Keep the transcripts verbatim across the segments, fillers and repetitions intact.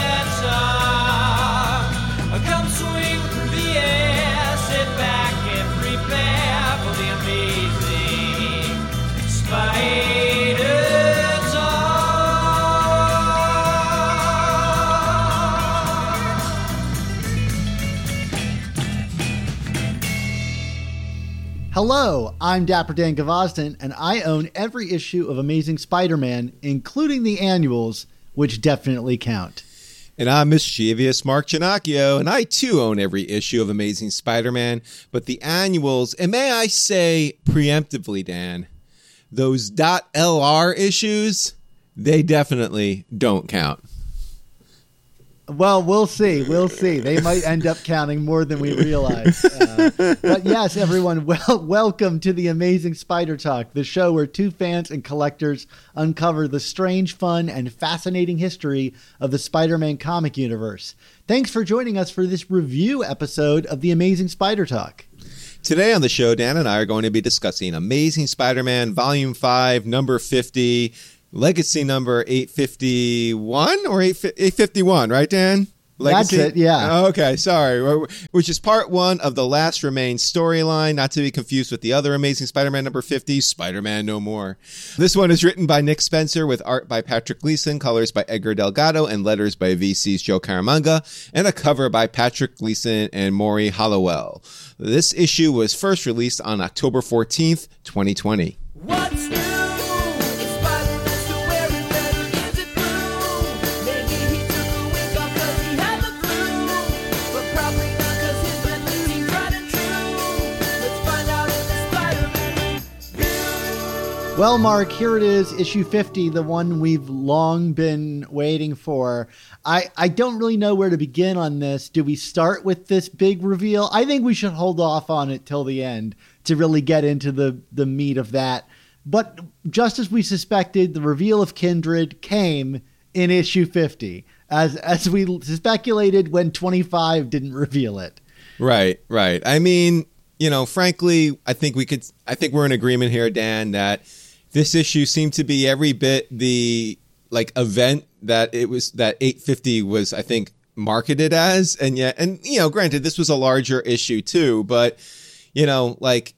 Talk. Come swing through the air, sit back and prepare for the Amazing Spider Talk. Hello, I'm Dapper Dan Gvozdan, and I own every issue of Amazing Spider-Man, including the annuals, which definitely count. And I'm mischievous Mark Ginocchio, and I too own every issue of Amazing Spider-Man, but the annuals, and may I say preemptively, Dan, those .lr issues, they definitely don't count. Well, we'll see. We'll see. They might end up counting more than we realize. Uh, but yes, everyone, well, welcome to the Amazing Spider Talk, the show where two fans and collectors uncover the strange, fun, and fascinating history of the Spider-Man comic universe. Thanks for joining us for this review episode of the Amazing Spider Talk. Today on the show, Dan and I are going to be discussing Amazing Spider-Man Volume five, Number fifty, Legacy number eight fifty-one or eight fifty-one, right, Dan? Legacy? That's it, yeah. Okay, sorry. Which is part one of the Last Remain storyline, not to be confused with the other Amazing Spider-Man number fifty, Spider-Man No More. This one is written by Nick Spencer with art by Patrick Gleason, colors by Edgar Delgado, and letters by V C's Joe Caramagna, and a cover by Patrick Gleason and Morry Hollowell. This issue was first released on October fourteenth, twenty twenty. What's new? Well, Mark, here it is, issue fifty, the one we've long been waiting for. I, I don't really know where to begin on this. Do we start with this big reveal? I think we should hold off on it till the end to really get into the, the meat of that. But just as we suspected, the reveal of Kindred came in issue fifty, as, as we speculated when twenty-five didn't reveal it. Right, right. I mean, you know, frankly, I think we could, I think we're in agreement here, Dan, that this issue seemed to be every bit the like event that it was, that eight fifty was, I think, marketed as. And yet, and, you know, granted, this was a larger issue too, but, you know, like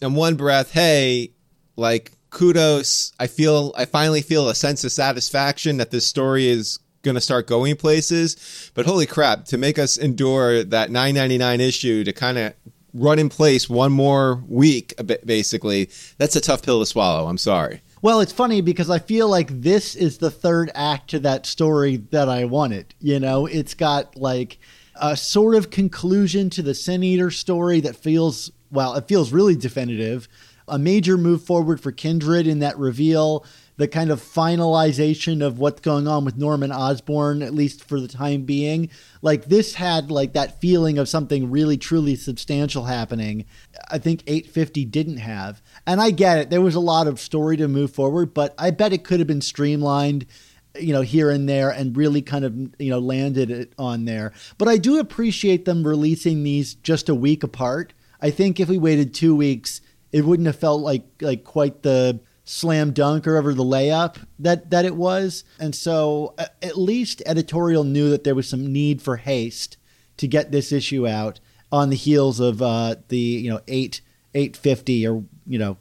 in one breath, hey, like kudos. I feel, I finally feel a sense of satisfaction that this story is going to start going places, but holy crap, to make us endure that nine ninety-nine issue to kind of run in place one more week, basically, that's a tough pill to swallow. I'm sorry. Well, it's funny because I feel like this is the third act to that story that I wanted. You know, it's got like a sort of conclusion to the Sin Eater story that feels, well, it feels really definitive. A major move forward for Kindred in that reveal, the kind of finalization of what's going on with Norman Osborn, at least for the time being. Like this had like that feeling of something really, truly substantial happening. I think eight fifty didn't have, and I get it. There was a lot of story to move forward, but I bet it could have been streamlined, you know, here and there and really kind of, you know, landed it on there. But I do appreciate them releasing these just a week apart. I think if we waited two weeks, it wouldn't have felt like, like quite the slam dunk or ever the layup that, that it was. And so at least editorial knew that there was some need for haste to get this issue out on the heels of uh, the, you know, eight, eight fifty or, you know,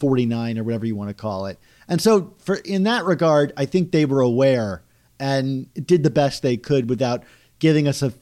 forty-nine or whatever you want to call it. And so for, in that regard, I think they were aware and did the best they could without giving us a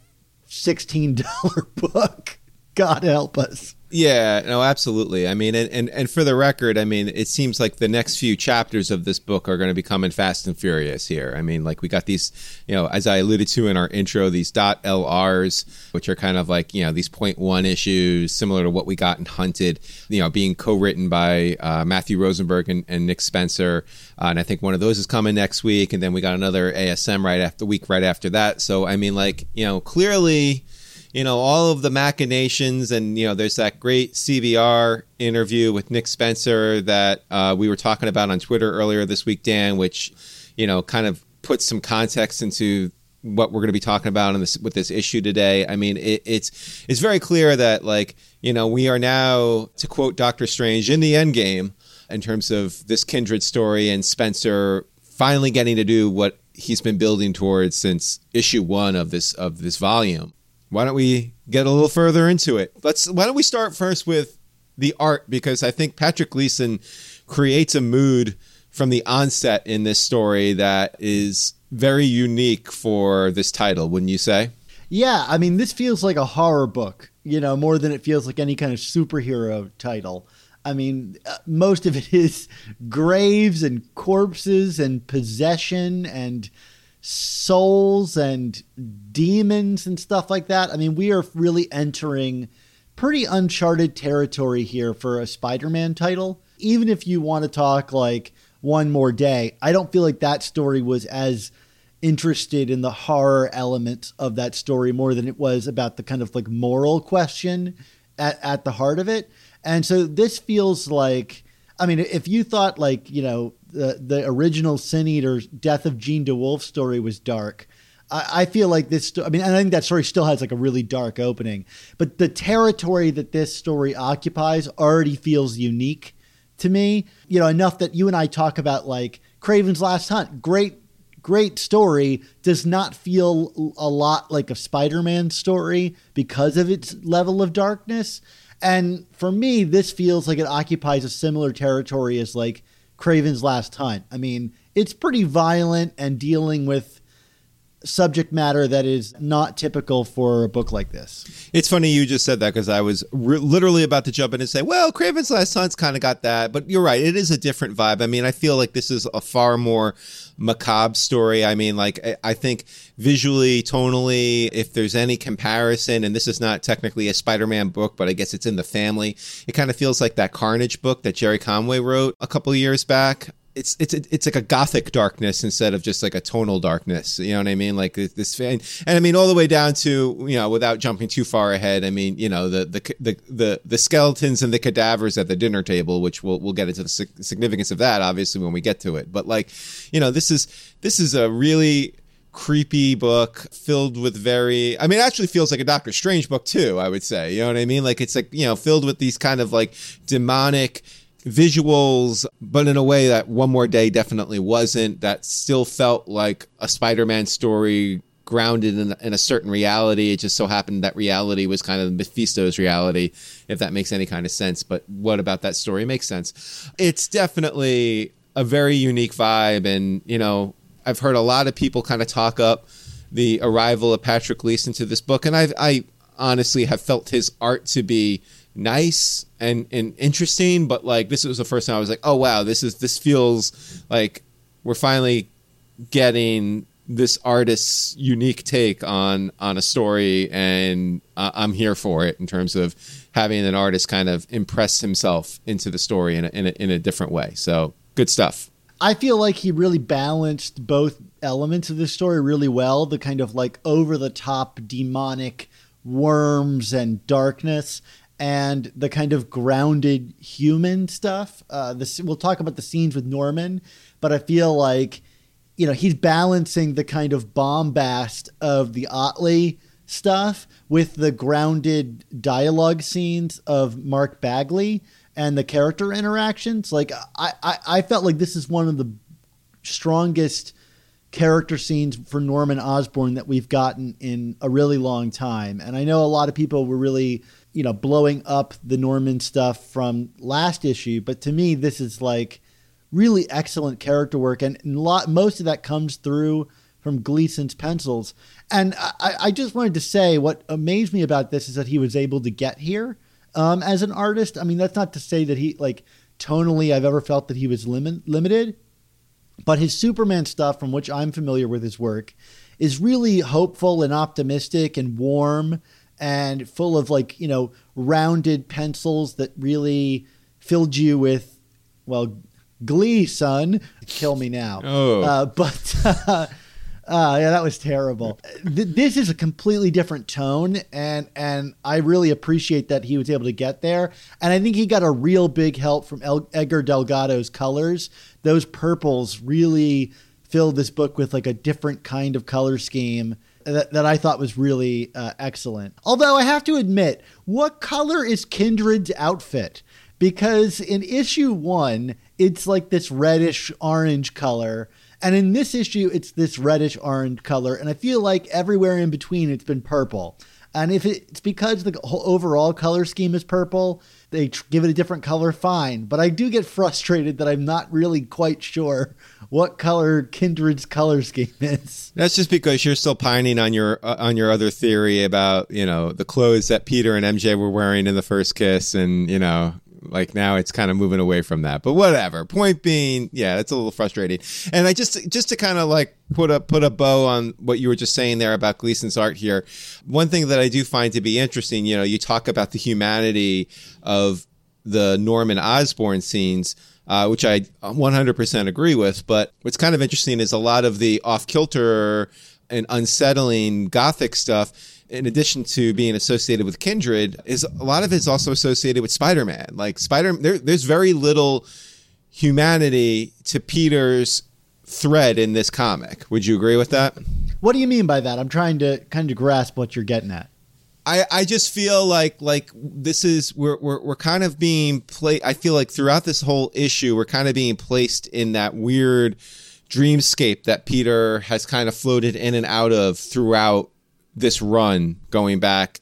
sixteen dollars book. God help us. Yeah, no, absolutely. I mean, and, and, and for the record, I mean, it seems like the next few chapters of this book are going to be coming fast and furious here. I mean, like we got these, you know, as I alluded to in our intro, these .L Rs, which are kind of like, you know, these point one issues, similar to what we got in Hunted, you know, being co-written by uh, Matthew Rosenberg and, and Nick Spencer. Uh, and I think one of those is coming next week. And then we got another A S M right after week right after that. So, I mean, like, you know, clearly... You know, all of the machinations and, you know, there's that great C B R interview with Nick Spencer that uh, we were talking about on Twitter earlier this week, Dan, which, you know, kind of puts some context into what we're going to be talking about in this, with this issue today. I mean, it, it's it's very clear that, like, you know, we are now, to quote Doctor Strange, in the end game in terms of this Kindred story and Spencer finally getting to do what he's been building towards since issue one of this of this volume. Why don't we get a little further into it? Let's. Why don't we start first with the art? Because I think Patrick Gleason creates a mood from the onset in this story that is very unique for this title, wouldn't you say? Yeah, I mean, this feels like a horror book, you know, more than it feels like any kind of superhero title. I mean, most of it is graves and corpses and possession and... souls and demons and stuff like that. I mean, we are really entering pretty uncharted territory here for a Spider-Man title. Even if you want to talk like One More Day, I don't feel like that story was as interested in the horror element of that story more than it was about the kind of like moral question at, at the heart of it. And so this feels like, I mean, if you thought like, you know, the, the original Sin Eater death of Jean DeWolf story was dark, I, I feel like this, sto- I mean, I think that story still has like a really dark opening, but the territory that this story occupies already feels unique to me, you know, enough that you and I talk about like Craven's Last Hunt. Great, great story, does not feel a lot like a Spider-Man story because of its level of darkness. And for me, this feels like it occupies a similar territory as like Craven's Last Hunt. I mean, it's pretty violent and dealing with subject matter that is not typical for a book like this. It's funny you just said that because I was re- literally about to jump in and say, well, Craven's Last Hunt's kind of got that, but you're right. It is a different vibe. I mean, I feel like this is a far more macabre story. I mean, like, I, I think visually, tonally, if there's any comparison, and this is not technically a Spider-Man book, but I guess it's in the family, it kind of feels like that Carnage book that Jerry Conway wrote a couple of years back. It's it's it's like a gothic darkness instead of just like a tonal darkness. You know what I mean? Like this fan, and I mean all the way down to, you know, without jumping too far ahead. I mean, you know, the the the the, the skeletons and the cadavers at the dinner table, which we'll we'll get into the significance of that obviously when we get to it. But like, you know, this is this is a really creepy book filled with very, I mean, it actually feels like a Doctor Strange book too. I would say, you know what I mean? Like it's like, you know, filled with these kind of like demonic visuals, but in a way that One More Day definitely wasn't, that still felt like a Spider-Man story grounded in, in a certain reality. It just so happened that reality was kind of Mephisto's reality, if that makes any kind of sense. But what about that story makes sense? It's definitely a very unique vibe. And, you know, I've heard a lot of people kind of talk up the arrival of Patrick Gleason to this book. And I've, I honestly have felt his art to be nice and and interesting, but like this was the first time I was like, oh wow, this is this feels like we're finally getting this artist's unique take on on a story, and uh, I'm here for it in terms of having an artist kind of impress himself into the story in a, in a, in a different way. So good stuff. I feel like he really balanced both elements of this story really well, the kind of like over the top demonic worms and darkness, and the kind of grounded human stuff. Uh, this, we'll talk about the scenes with Norman, but I feel like, you know, he's balancing the kind of bombast of the Otley stuff with the grounded dialogue scenes of Mark Bagley and the character interactions. Like I, I, I felt like this is one of the strongest character scenes for Norman Osborn that we've gotten in a really long time. And I know a lot of people were really, you know, blowing up the Norman stuff from last issue, but to me, this is like really excellent character work. And, and lot, most of that comes through from Gleason's pencils. And I, I just wanted to say what amazed me about this is that he was able to get here um, as an artist. I mean, that's not to say that he, like, tonally I've ever felt that he was lim- limited, but his Superman stuff, from which I'm familiar with his work, is really hopeful and optimistic and warm and full of, like, you know, rounded pencils that really filled you with, well, glee, son. Kill me now. Oh. Uh, but, uh, uh, yeah, that was terrible. Th- this is a completely different tone, and and I really appreciate that he was able to get there. And I think he got a real big help from El- Edgar Delgado's colors. Those purples really filled this book with, like, a different kind of color scheme that, that I thought was really uh, excellent. Although I have to admit, what color is Kindred's outfit? Because in issue one, it's like this reddish orange color. And in this issue, it's this reddish orange color. And I feel like everywhere in between, it's been purple. And if it's because the whole overall color scheme is purple, they tr- give it a different color, fine. But I do get frustrated that I'm not really quite sure what color Kindred's color scheme is. That's just because you're still pining on your uh, on your other theory about, you know, the clothes that Peter and M J were wearing in the first kiss, and, you know, like, now it's kind of moving away from that. But whatever. Point being, yeah, that's a little frustrating. And I just just to kind of, like, put a put a bow on what you were just saying there about Gleason's art here. One thing that I do find to be interesting, you know, you talk about the humanity of the Norman Osborn scenes, uh, which I one hundred percent agree with. But what's kind of interesting is a lot of the off-kilter and unsettling gothic stuff, in addition to being associated with Kindred, is a lot of it's also associated with Spider-Man. Like, Spider, there, there's very little humanity to Peter's thread in this comic. Would you agree with that? What do you mean by that? I'm trying to kind of grasp what you're getting at. I, I just feel like like this is we're we're we're kind of being played. I feel like throughout this whole issue, we're kind of being placed in that weird dreamscape that Peter has kind of floated in and out of throughout this run, going back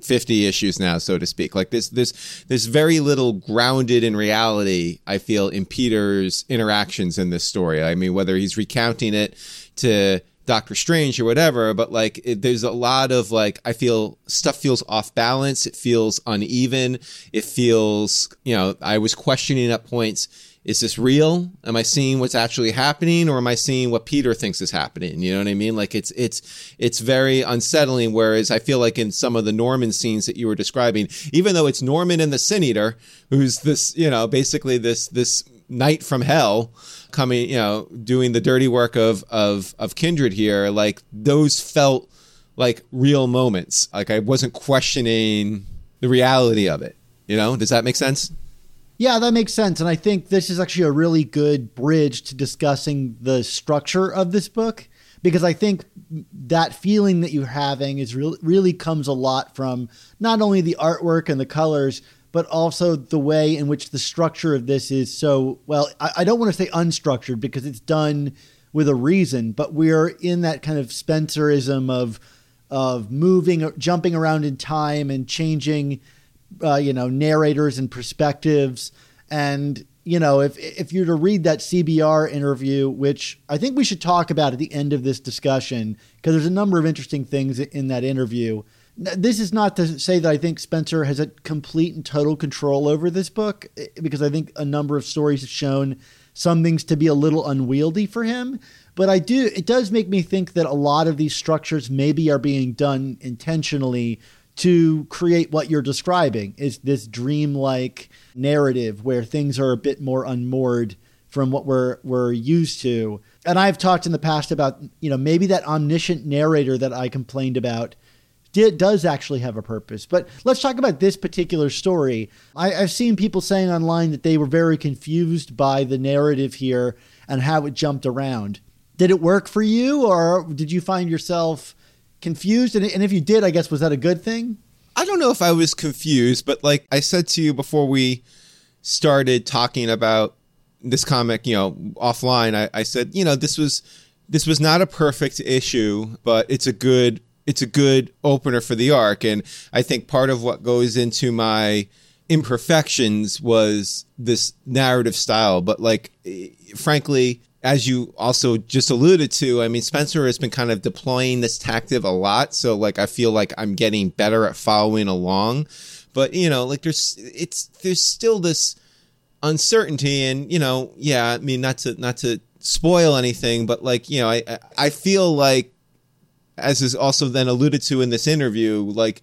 fifty issues now, so to speak. Like, this this there's very little grounded in reality, I feel, in Peter's interactions in this story. I mean, whether he's recounting it to Doctor Strange or whatever, but, like, it, there's a lot of, like, I feel stuff feels off balance. It feels uneven. It feels, you know, I was questioning at points, is this real? Am I seeing what's actually happening, or am I seeing what Peter thinks is happening? You know what I mean? Like, it's it's it's very unsettling, whereas I feel like in some of the Norman scenes that you were describing, even though it's Norman and the Sin Eater, who's this, you know, basically this this knight from hell coming, you know, doing the dirty work of of of Kindred here, like, those felt like real moments. Like, I wasn't questioning the reality of it. You know, does that make sense? Yeah, that makes sense. And I think this is actually a really good bridge to discussing the structure of this book, because I think that feeling that you're having is re- really comes a lot from not only the artwork and the colors, but also the way in which the structure of this is so, well, I, I don't want to say unstructured, because it's done with a reason, but we're in that kind of Spencerism of, of moving, jumping around in time and changing Uh, you know, narrators and perspectives. And, you know, if if you're to read that C B R interview, which I think we should talk about at the end of this discussion, because there's a number of interesting things in that interview. This is not to say that I think Spencer has a complete and total control over this book, because I think a number of stories have shown some things to be a little unwieldy for him. But I do, it does make me think that a lot of these structures maybe are being done intentionally to create what you're describing, is this dreamlike narrative where things are a bit more unmoored from what we're we're used to. And I've talked in the past about, you know, maybe that omniscient narrator that I complained about did, does actually have a purpose. But let's talk about this particular story. I, I've seen people saying online that they were very confused by the narrative here and how it jumped around. Did it work for you, or did you find yourself confused? And if you did, I guess, was that a good thing? I don't know if I was confused, but like I said to you before we started talking about this comic, you know, offline, I, I said, you know, this was this was not a perfect issue, but it's a good it's a good opener for the arc. And I think part of what goes into my imperfections was this narrative style. But like, frankly, as you also just alluded to, I mean, Spencer has been kind of deploying this tactic a lot. So, like, I feel like I'm getting better at following along. But, you know, like, there's it's there's still this uncertainty. And, you know, yeah, I mean, not to not to spoil anything, but, like, you know, I I feel like, as is also then alluded to in this interview, like,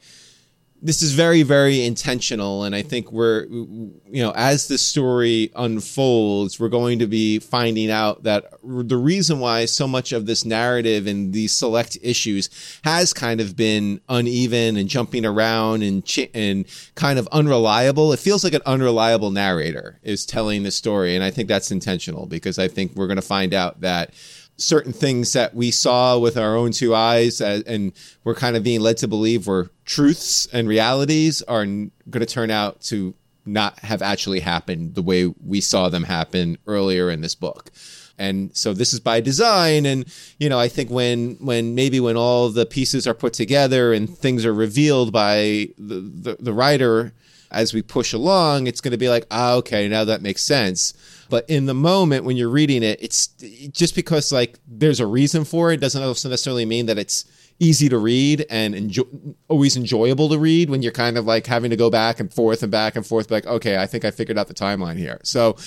this is very, very intentional. And I think we're, you know, as the story unfolds, we're going to be finding out that the reason why so much of this narrative and these select issues has kind of been uneven and jumping around and ch- and kind of unreliable. It feels like an unreliable narrator is telling the story. And I think that's intentional, because I think we're going to find out that certain things that we saw with our own two eyes uh, and we're kind of being led to believe were truths and realities are n- going to turn out to not have actually happened the way we saw them happen earlier in this book. And so this is by design. And, you know, I think when when maybe when all the pieces are put together and things are revealed by the, the, the writer as we push along, it's going to be like, ah, okay, now that makes sense. But in the moment when you're reading it, it's just because, like, there's a reason for it doesn't also necessarily mean that it's easy to read and enjoy, always enjoyable to read when you're kind of like having to go back and forth and back and forth. Like, okay, I think I figured out the timeline here. So,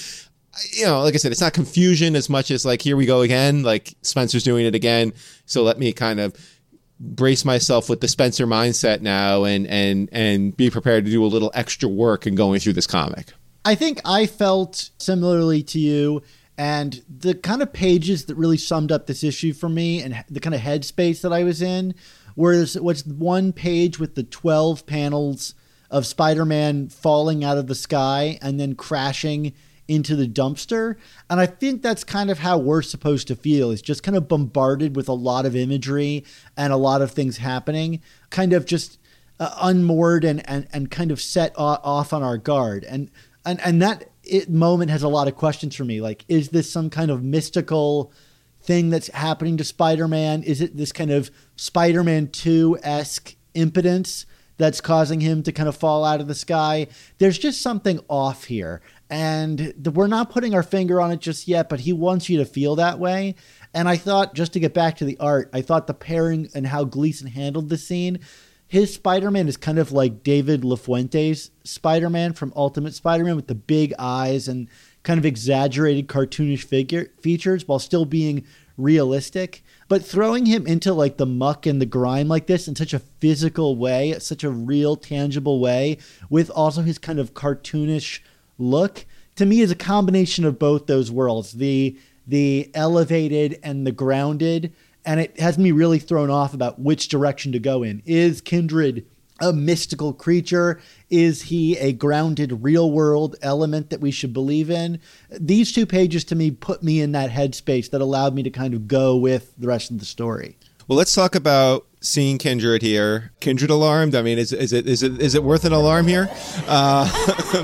you know, like I said, it's not confusion as much as like, here we go again, like Spencer's doing it again. So let me kind of brace myself with the Spencer mindset now and and and be prepared to do a little extra work in going through this comic. I think I felt similarly to you, and the kind of pages that really summed up this issue for me and the kind of headspace that I was in was, was one page with the twelve panels of Spider-Man falling out of the sky and then crashing into the dumpster. And I think that's kind of how we're supposed to feel. It's just kind of bombarded with a lot of imagery and a lot of things happening, kind of just uh, unmoored and, and, and kind of set off on our guard. And And and that it moment has a lot of questions for me. Like, is this some kind of mystical thing that's happening to Spider-Man? Is it this kind of Spider-Man two-esque impotence that's causing him to kind of fall out of the sky? There's just something off here. And we're not putting our finger on it just yet, but he wants you to feel that way. And I thought, just to get back to the art, I thought the pairing and how Gleason handled the scene, his Spider-Man is kind of like David LaFuente's Spider-Man from Ultimate Spider-Man, with the big eyes and kind of exaggerated cartoonish figure features while still being realistic. But throwing him into like the muck and the grime like this in such a physical way, such a real, tangible way, with also his kind of cartoonish look, to me is a combination of both those worlds, the the elevated and the grounded. And it has me really thrown off about which direction to go in. Is Kindred a mystical creature? Is he a grounded real world element that we should believe in? These two pages to me put me in that headspace that allowed me to kind of go with the rest of the story. Well, let's talk about seeing Kindred here. Kindred alarmed? I mean, is is it is it is it worth an alarm here? Uh,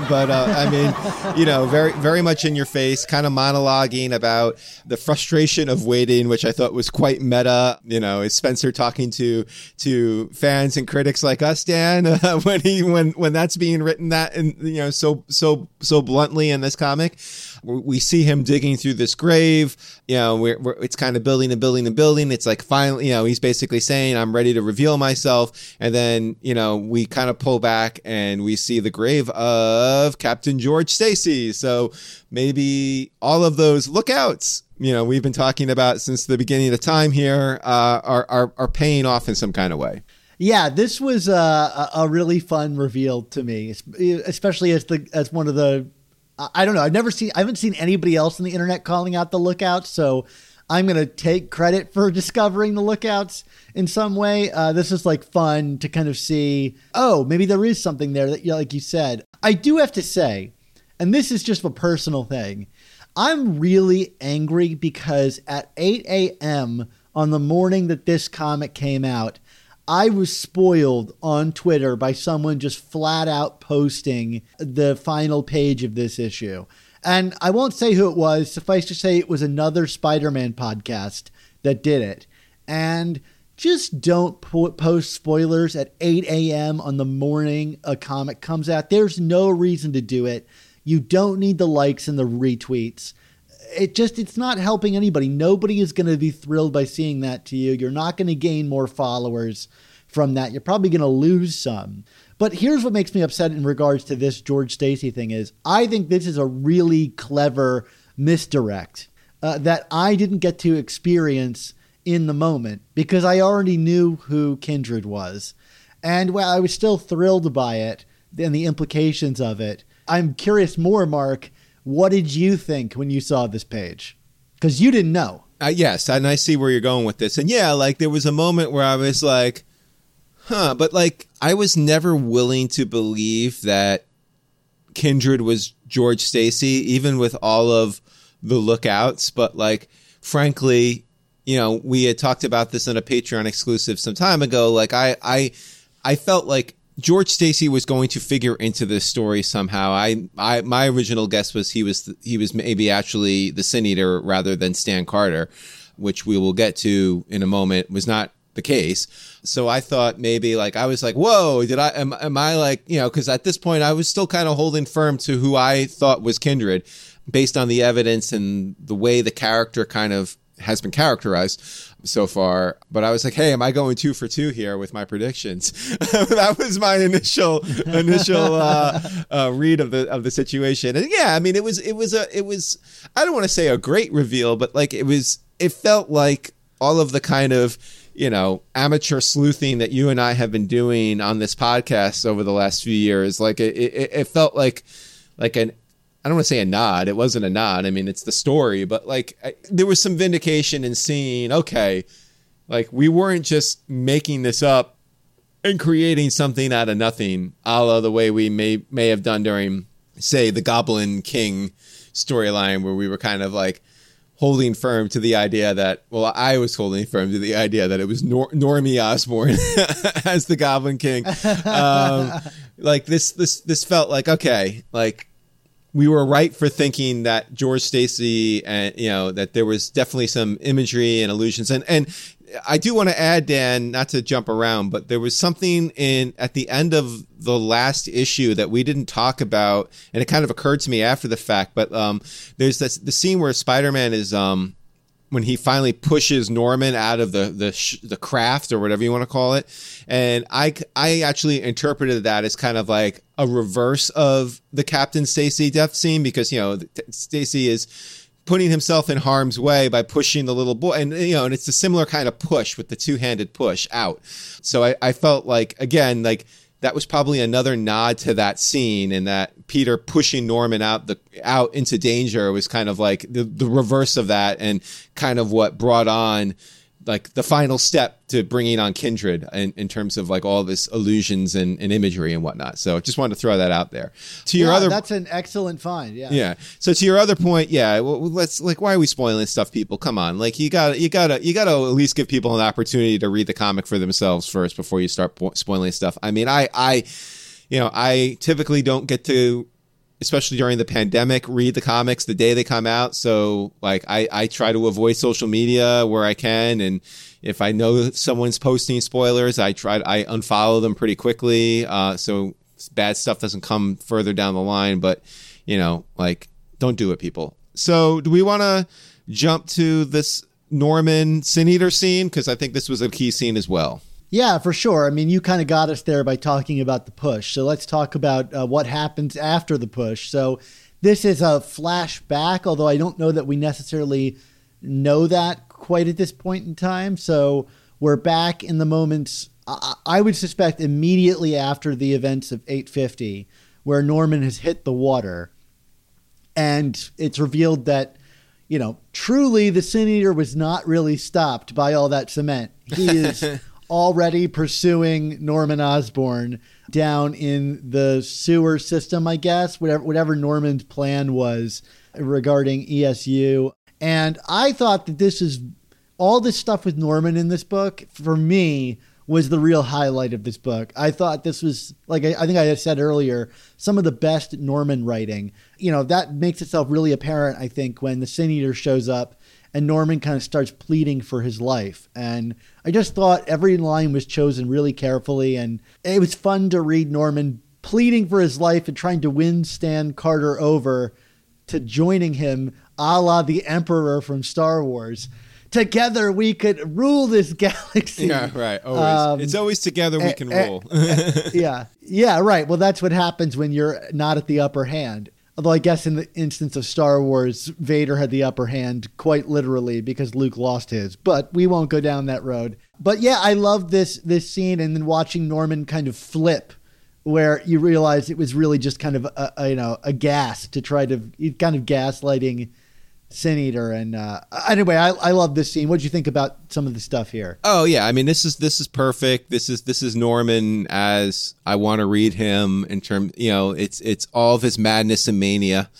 but uh, I mean, you know, very very much in your face, kind of monologuing about the frustration of waiting, which I thought was quite meta. You know, is Spencer talking to to fans and critics like us, Dan, uh, when he when when that's being written that and you know so so so bluntly in this comic? We see him digging through this grave. You know, we're, we're, it's kind of building and building and building. It's like finally, you know, he's basically saying, I'm I'm ready to reveal myself. And then, you know, we kind of pull back and we see the grave of Captain George Stacy. So maybe all of those lookouts, you know, we've been talking about since the beginning of time here uh, are, are, are paying off in some kind of way. Yeah, this was a, a really fun reveal to me, especially as the, as one of the, I don't know. I've never seen, I haven't seen anybody else on the internet calling out the lookouts. So I'm going to take credit for discovering the lookouts in some way. Uh, this is like fun to kind of see, oh, maybe there is something there that, you know, like you said. I do have to say, and this is just a personal thing, I'm really angry because at eight a.m. on the morning that this comic came out, I was spoiled on Twitter by someone just flat out posting the final page of this issue. And I won't say who it was. Suffice to say, it was another Spider-Man podcast that did it. And just don't po- post spoilers at eight a.m. on the morning a comic comes out. There's no reason to do it. You don't need the likes and the retweets. it just, it's not helping anybody. Nobody is going to be thrilled by seeing that to you. You're not going to gain more followers from that. You're probably going to lose some. But here's what makes me upset in regards to this George Stacy thing is I think this is a really clever misdirect uh, that I didn't get to experience in the moment because I already knew who Kindred was. And while I was still thrilled by it and the implications of it, I'm curious more, Mark, what did you think when you saw this page? Because you didn't know. Uh, yes, and I see where you're going with this. And yeah, like there was a moment where I was like, huh, but like I was never willing to believe that Kindred was George Stacy, even with all of the lookouts. But like, frankly, you know, we had talked about this in a Patreon exclusive some time ago. Like I, I, I felt like George Stacy was going to figure into this story somehow. I, I, my original guess was he was he was maybe actually the Sin Eater rather than Stan Carter, which we will get to in a moment. Was not the case. So I thought maybe like I was like, whoa, did I? Am, am I like you know? Because at this point I was still kind of holding firm to who I thought was Kindred, based on the evidence and the way the character kind of has been characterized so far. But I was like, hey, am I going two for two here with my predictions? That was my initial initial uh, uh, read of the of the situation. And yeah, I mean, it was it was a it was I don't want to say a great reveal, but like it was it felt like all of the kind of, you know, amateur sleuthing that you and I have been doing on this podcast over the last few years. Like it it, it felt like like an I don't want to say a nod. It wasn't a nod. I mean, it's the story, but like I, there was some vindication in seeing, okay, like we weren't just making this up and creating something out of nothing, a la the way we may, may have done during, say, the Goblin King storyline, where we were kind of like holding firm to the idea that, well, I was holding firm to the idea that it was Nor- Norman Osborn as the Goblin King. Um, like this, this, this felt like, okay, like, we were right for thinking that George Stacy and, you know, that there was definitely some imagery and allusions. And, and I do want to add, Dan, not to jump around, but there was something in at the end of the last issue that we didn't talk about. And it kind of occurred to me after the fact, but um, there's this, the scene where Spider-Man is um, when he finally pushes Norman out of the, the, sh- the craft or whatever you want to call it. And I, I actually interpreted that as kind of like a reverse of the Captain Stacy death scene, because, you know, Stacy is putting himself in harm's way by pushing the little boy. And, you know, and it's a similar kind of push with the two handed push out. So I, I felt like, again, like that was probably another nod to that scene, and that Peter pushing Norman out the out into danger was kind of like the, the reverse of that, and kind of what brought on like the final step to bringing on Kindred in, in terms of like all this allusions and, and imagery and whatnot. So just wanted to throw that out there to your yeah, other. That's an excellent find. Yeah. Yeah. So to your other point. Yeah. Well, let's like, why are we spoiling stuff? People, come on. Like you gotta, you gotta, you gotta at least give people an opportunity to read the comic for themselves first before you start po- spoiling stuff. I mean, I, I, you know, I typically don't get to, especially during the pandemic, read the comics the day they come out. So like I, I try to avoid social media where I can. And if I know someone's posting spoilers, I try I unfollow them pretty quickly. Uh, so bad stuff doesn't come further down the line, but you know, like don't do it, people. So do we want to jump to this Norman Sin Eater scene? Cause I think this was a key scene as well. Yeah, for sure. I mean, you kind of got us there by talking about the push. So let's talk about uh, what happens after the push. So this is a flashback, although I don't know that we necessarily know that quite at this point in time. So we're back in the moments, I, I would suspect, immediately after the events of eight fifty, where Norman has hit the water. And it's revealed that, you know, truly the Sin Eater was not really stopped by all that cement. He is... already pursuing Norman Osborn down in the sewer system, I guess, whatever whatever Norman's plan was regarding E S U. And I thought that this is all this stuff with Norman in this book, for me, was the real highlight of this book. I thought this was, like I, I think I had said earlier, some of the best Norman writing. You know, that makes itself really apparent, I think, when the Sin Eater shows up and Norman kind of starts pleading for his life. And I just thought every line was chosen really carefully. And it was fun to read Norman pleading for his life and trying to win Stan Carter over to joining him a la the Emperor from Star Wars. Together we could rule this galaxy. Yeah, right. Always. Um, it's always together we and, can and, rule. yeah. Yeah, right. Well, that's what happens when you're not at the upper hand. Although I guess in the instance of Star Wars, Vader had the upper hand quite literally because Luke lost his. But we won't go down that road. But yeah, I love this this scene, and then watching Norman kind of flip, where you realize it was really just kind of a, a you know a gas to try to kind of gaslighting Sin Eater. And uh, anyway, I, I love this scene. What did you think about some of the stuff here? Oh yeah, I mean this is this is perfect. This is this is Norman as I want to read him in terms, you know, it's it's all of his madness and mania,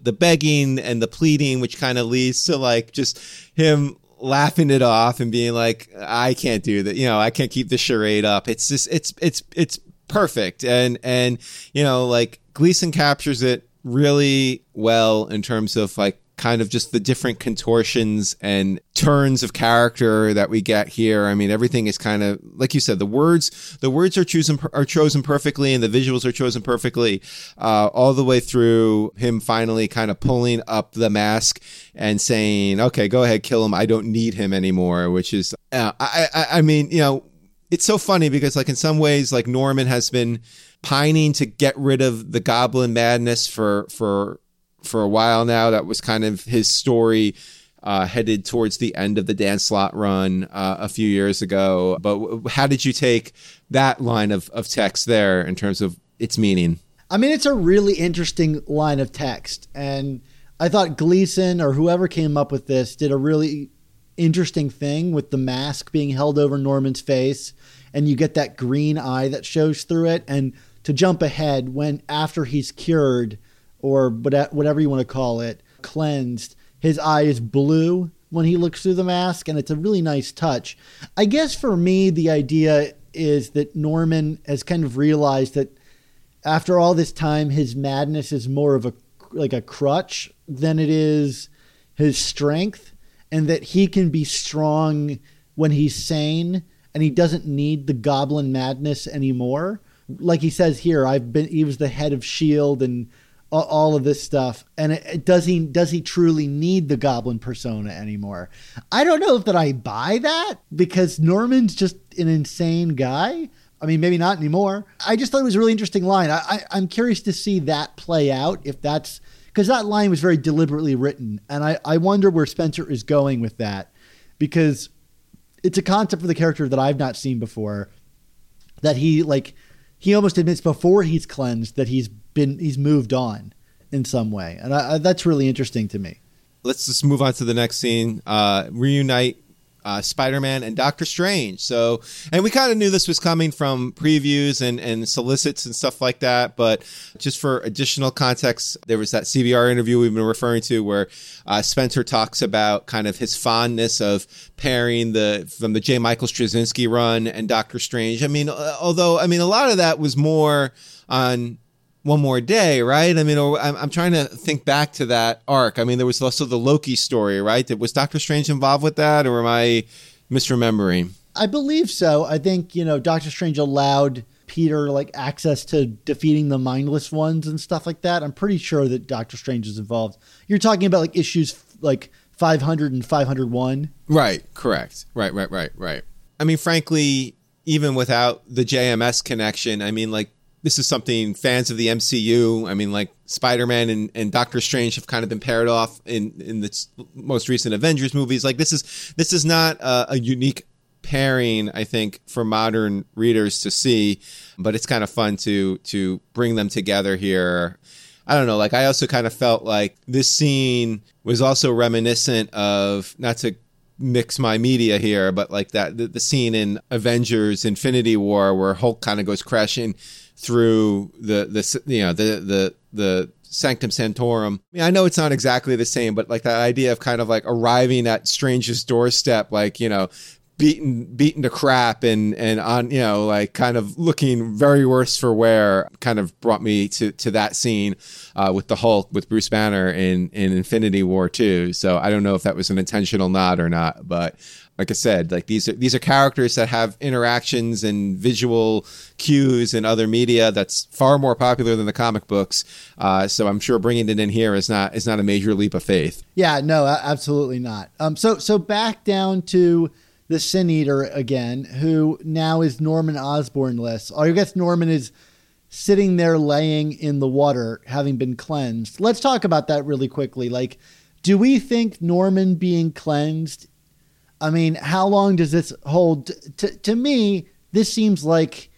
the begging and the pleading, which kind of leads to like just him laughing it off and being like, I can't do that. You know, I can't keep the charade up. It's just it's it's it's perfect. And and you know, like Gleason captures it really well in terms of like kind of just the different contortions and turns of character that we get here. I mean, everything is kind of, like you said, the words, the words are chosen, are chosen perfectly, and the visuals are chosen perfectly, uh, all the way through him finally kind of pulling up the mask and saying, okay, go ahead, kill him. I don't need him anymore, which is, uh, I, I, I mean, you know, it's so funny because like in some ways, like Norman has been pining to get rid of the goblin madness for, for, for a while now. That was kind of his story, uh, headed towards the end of the Dan Slott run uh, a few years ago. But w- how did you take that line of, of text there in terms of its meaning? I mean, it's a really interesting line of text. And I thought Gleason or whoever came up with this did a really interesting thing with the mask being held over Norman's face. And you get that green eye that shows through it. And to jump ahead, when after he's cured, or whatever you want to call it, cleansed, his eye is blue when he looks through the mask, and it's a really nice touch. I guess for me, the idea is that Norman has kind of realized that after all this time, his madness is more of a like a crutch than it is his strength, and that he can be strong when he's sane, and he doesn't need the goblin madness anymore. Like he says here, I've been he was the head of S H I E L D and all of this stuff. And it, it, does he, does he truly need the goblin persona anymore? I don't know if that I buy that, because Norman's just an insane guy. I mean, maybe not anymore. I just thought it was a really interesting line. I, I, I'm curious to see that play out, if that's, because that line was very deliberately written. And I, I wonder where Spencer is going with that, because it's a concept for the character that I've not seen before, that he like, he almost admits before he's cleansed that he's been, he's moved on in some way. And I, I, that's really interesting to me. Let's just move on to the next scene. Uh, reunite uh, Spider-Man and Doctor Strange. So, and we kind of knew this was coming from previews and, and solicits and stuff like that. But just for additional context, there was that C B R interview we've been referring to where uh, Spencer talks about kind of his fondness of pairing the from the J. Michael Straczynski run and Doctor Strange. I mean, although, I mean, a lot of that was more on One More Day, right? I mean, or I'm, I'm trying to think back to that arc. I mean, there was also the Loki story, right? Was Doctor Strange involved with that, or am I misremembering? I believe so. I think, you know, Doctor Strange allowed Peter like access to defeating the mindless ones and stuff like that. I'm pretty sure that Doctor Strange is involved. You're talking about like issues like five hundred and five hundred one. Right. Correct. Right, right, right, right. I mean, frankly, even without the J M S connection, I mean, like, this is something fans of the M C U, I mean, like Spider-Man and, and Doctor Strange have kind of been paired off in, in the most recent Avengers movies. Like this is this is not a, a unique pairing, I think, for modern readers to see, but it's kind of fun to to bring them together here. I don't know. Like I also kind of felt like this scene was also reminiscent of, not to mix my media here, but like that the, the scene in Avengers Infinity War where Hulk kind of goes crashing through the the you know the the the Sanctum Sanctorum. I mean, I know it's not exactly the same, but like that idea of kind of like arriving at Strange's doorstep, like, you know, beaten beaten to crap and and on, you know, like kind of looking very worse for wear, kind of brought me to to that scene uh with the Hulk with Bruce Banner in in Infinity War two. So I don't know if that was an intentional nod or not, but Like I said, like these are, these are characters that have interactions and visual cues and other media that's far more popular than the comic books. Uh, so I'm sure bringing it in here is not is not a major leap of faith. Yeah, no, absolutely not. Um, so so back down to the Sin Eater again, who now is Norman Osborn-less. I guess Norman is sitting there laying in the water, having been cleansed. Let's talk about that really quickly. Like, do we think Norman being cleansed? I mean, how long does this hold? To, to me, this seems like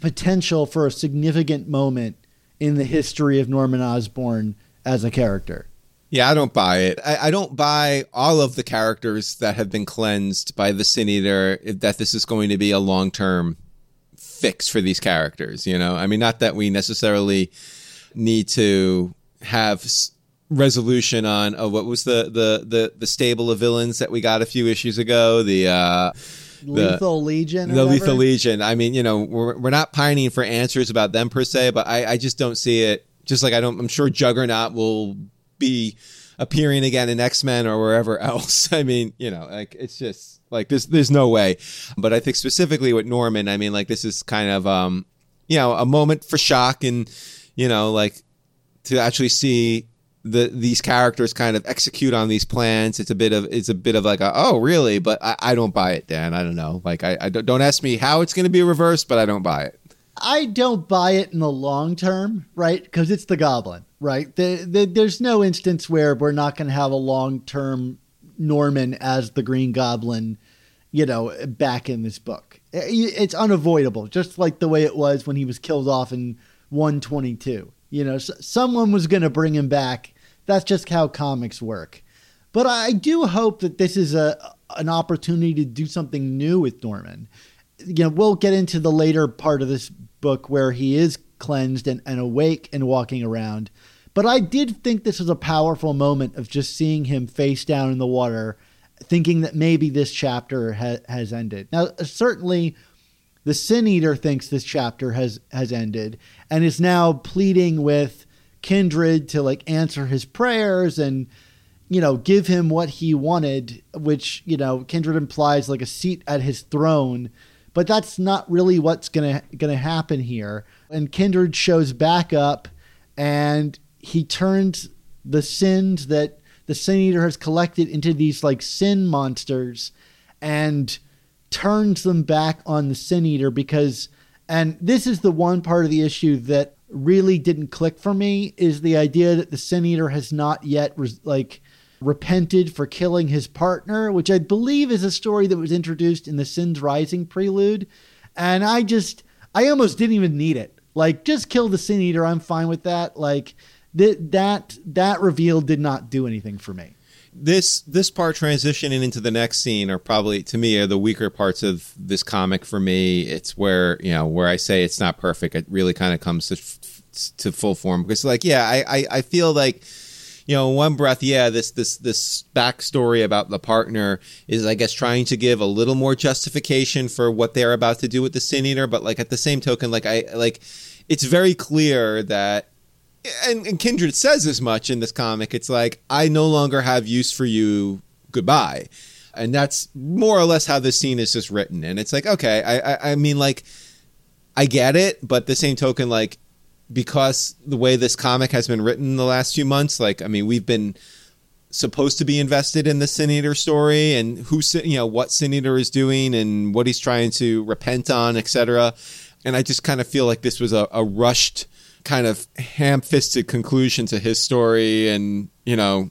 potential for a significant moment in the history of Norman Osborn as a character. Yeah, I don't buy it. I, I don't buy all of the characters that have been cleansed by the Sin Eater, that this is going to be a long-term fix for these characters, you know? I mean, not that we necessarily need to have resolution on oh, what was the, the the the stable of villains that we got a few issues ago, the uh Lethal the, Legion or the whatever. Lethal Legion. I mean, you know, we're we're not pining for answers about them per se, but I, I just don't see it. Just like I don't I'm sure Juggernaut will be appearing again in X-Men or wherever else. I mean, you know, like it's just like this there's no way. But I think specifically with Norman, I mean, like this is kind of um you know, a moment for shock, and you know, like to actually see The, these characters kind of execute on these plans. It's a bit of it's a bit of like a, oh really, but I, I don't buy it, Dan. I don't know. Like I, I don't, don't ask me how it's going to be reversed, but I don't buy it. I don't buy it in the long term, right? Because it's the Goblin, right? The, the, there's no instance where we're not going to have a long term Norman as the Green Goblin, you know, back in this book. It, it's unavoidable, just like the way it was when he was killed off in one twenty-two. You know, so someone was going to bring him back. That's just how comics work. But I do hope that this is a an opportunity to do something new with Norman. You know, we'll get into the later part of this book where he is cleansed and, and awake and walking around. But I did think this was a powerful moment of just seeing him face down in the water, thinking that maybe this chapter ha- has ended. Now, certainly the Sin Eater thinks this chapter has, has ended and is now pleading with Kindred to like answer his prayers and, you know, give him what he wanted, which, you know, Kindred implies like a seat at his throne, but that's not really what's going to, going to happen here. And Kindred shows back up and he turns the sins that the Sin Eater has collected into these like sin monsters and turns them back on the Sin Eater because, and this is the one part of the issue that really didn't click for me, is the idea that the Sin Eater has not yet res- like repented for killing his partner, which I believe is a story that was introduced in the Sin's Rising prelude. And I just, I almost didn't even need it. Like, just kill the Sin Eater. I'm fine with that. Like th- that, that reveal did not do anything for me. This this part transitioning into the next scene are probably, to me, are the weaker parts of this comic for me. It's where, you know, where I say it's not perfect. It really kind of comes to f- to full form because, like, yeah, I, I, I feel like, you know, in one breath, yeah, this this this backstory about the partner is, I guess, trying to give a little more justification for what they're about to do with the Sin Eater. But like at the same token, like I like it's very clear that. And, and Kindred says as much in this comic. It's like, I no longer have use for you. Goodbye. And that's more or less how this scene is just written. And it's like, okay, I, I, I mean, like, I get it. But the same token, like, because the way this comic has been written in the last few months, like, I mean, we've been supposed to be invested in the Sin Eater story and who, you know, what Sin Eater is doing and what he's trying to repent on, et cetera. And I just kind of feel like this was a, a rushed kind of ham-fisted conclusion to his story. And, you know,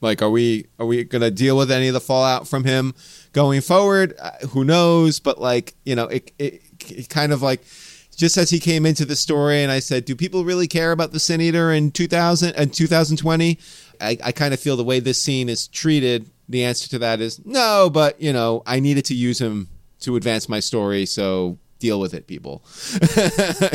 like, are we are we gonna deal with any of the fallout from him going forward? Uh, who knows? But like, you know, it, it it kind of like, just as he came into the story and I said, do people really care about the Sin Eater in two thousand and two thousand twenty? I, I kind of feel the way this scene is treated, the answer to that is no, but, you know, I needed to use him to advance my story, so deal with it, people.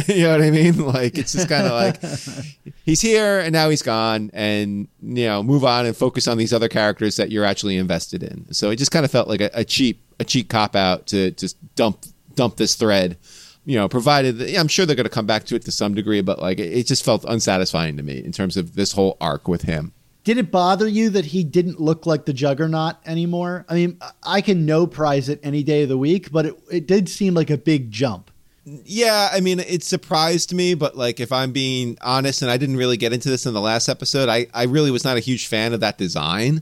You know what I mean? Like, it's just kind of like, he's here and now he's gone, and, you know, move on and focus on these other characters that you're actually invested in. So it just kind of felt like a, a cheap, a cheap cop out to just dump, dump this thread. You know, provided that, yeah, I'm sure they're going to come back to it to some degree, but like, it, it just felt unsatisfying to me in terms of this whole arc with him. Did it bother you that he didn't look like the Juggernaut anymore? I mean, I can no prize it any day of the week, but it, it did seem like a big jump. Yeah, I mean, it surprised me, but like, if I'm being honest, and I didn't really get into this in the last episode, I, I really was not a huge fan of that design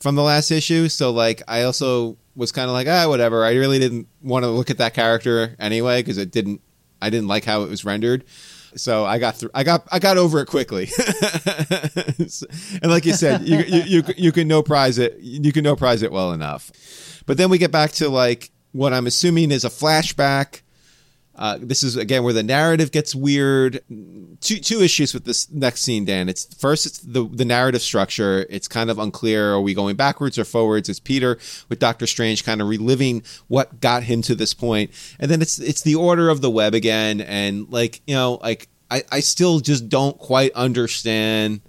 from the last issue. So like, I also was kind of like, ah, whatever. I really didn't want to look at that character anyway, because it didn't, I didn't like how it was rendered. So I got through, I got, I got over it quickly. And like you said, you, you, you, you can no prize it. You can no prize it well enough. But then we get back to like what I'm assuming is a flashback. Uh, this is again where the narrative gets weird. Two two issues with this next scene, Dan. It's first, it's the the narrative structure. It's kind of unclear. Are we going backwards or forwards? It's Peter with Doctor Strange kind of reliving what got him to this point, and then it's it's the order of the web again. And like you know, like I I still just don't quite understand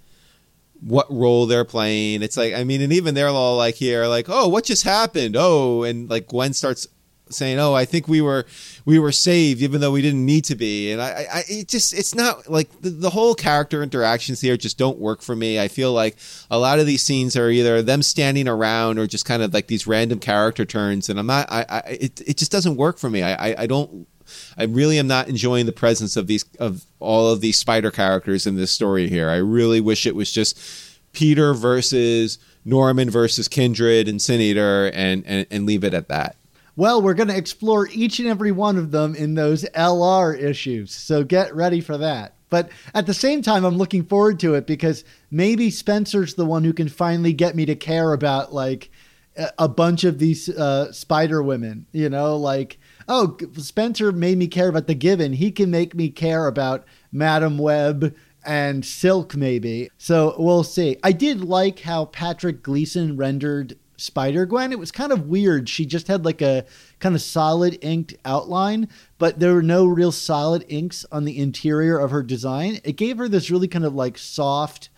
what role they're playing. It's like, I mean, and even they're all like here, like, oh, what just happened? Oh, and like Gwen starts saying, oh, I think we were we were saved even though we didn't need to be. And I, I it just, it's not like the, the whole character interactions here just don't work for me. I feel like a lot of these scenes are either them standing around or just kind of like these random character turns. And I'm not, I, I it, it just doesn't work for me. I, I, I don't, I really am not enjoying the presence of these, of all of these spider characters in this story here. I really wish it was just Peter versus Norman versus Kindred and Sin Eater and, and, and leave it at that. Well, we're going to explore each and every one of them in those L R issues, so get ready for that. But at the same time, I'm looking forward to it because maybe Spencer's the one who can finally get me to care about like a bunch of these uh, spider women, you know, like, oh, Spencer made me care about the Gibbon. He can make me care about Madam Web and Silk maybe. So we'll see. I did like how Patrick Gleason rendered Spider-Gwen. It was kind of weird. She just had like a kind of solid inked outline, but there were no real solid inks on the interior of her design. It gave her this really kind of like soft,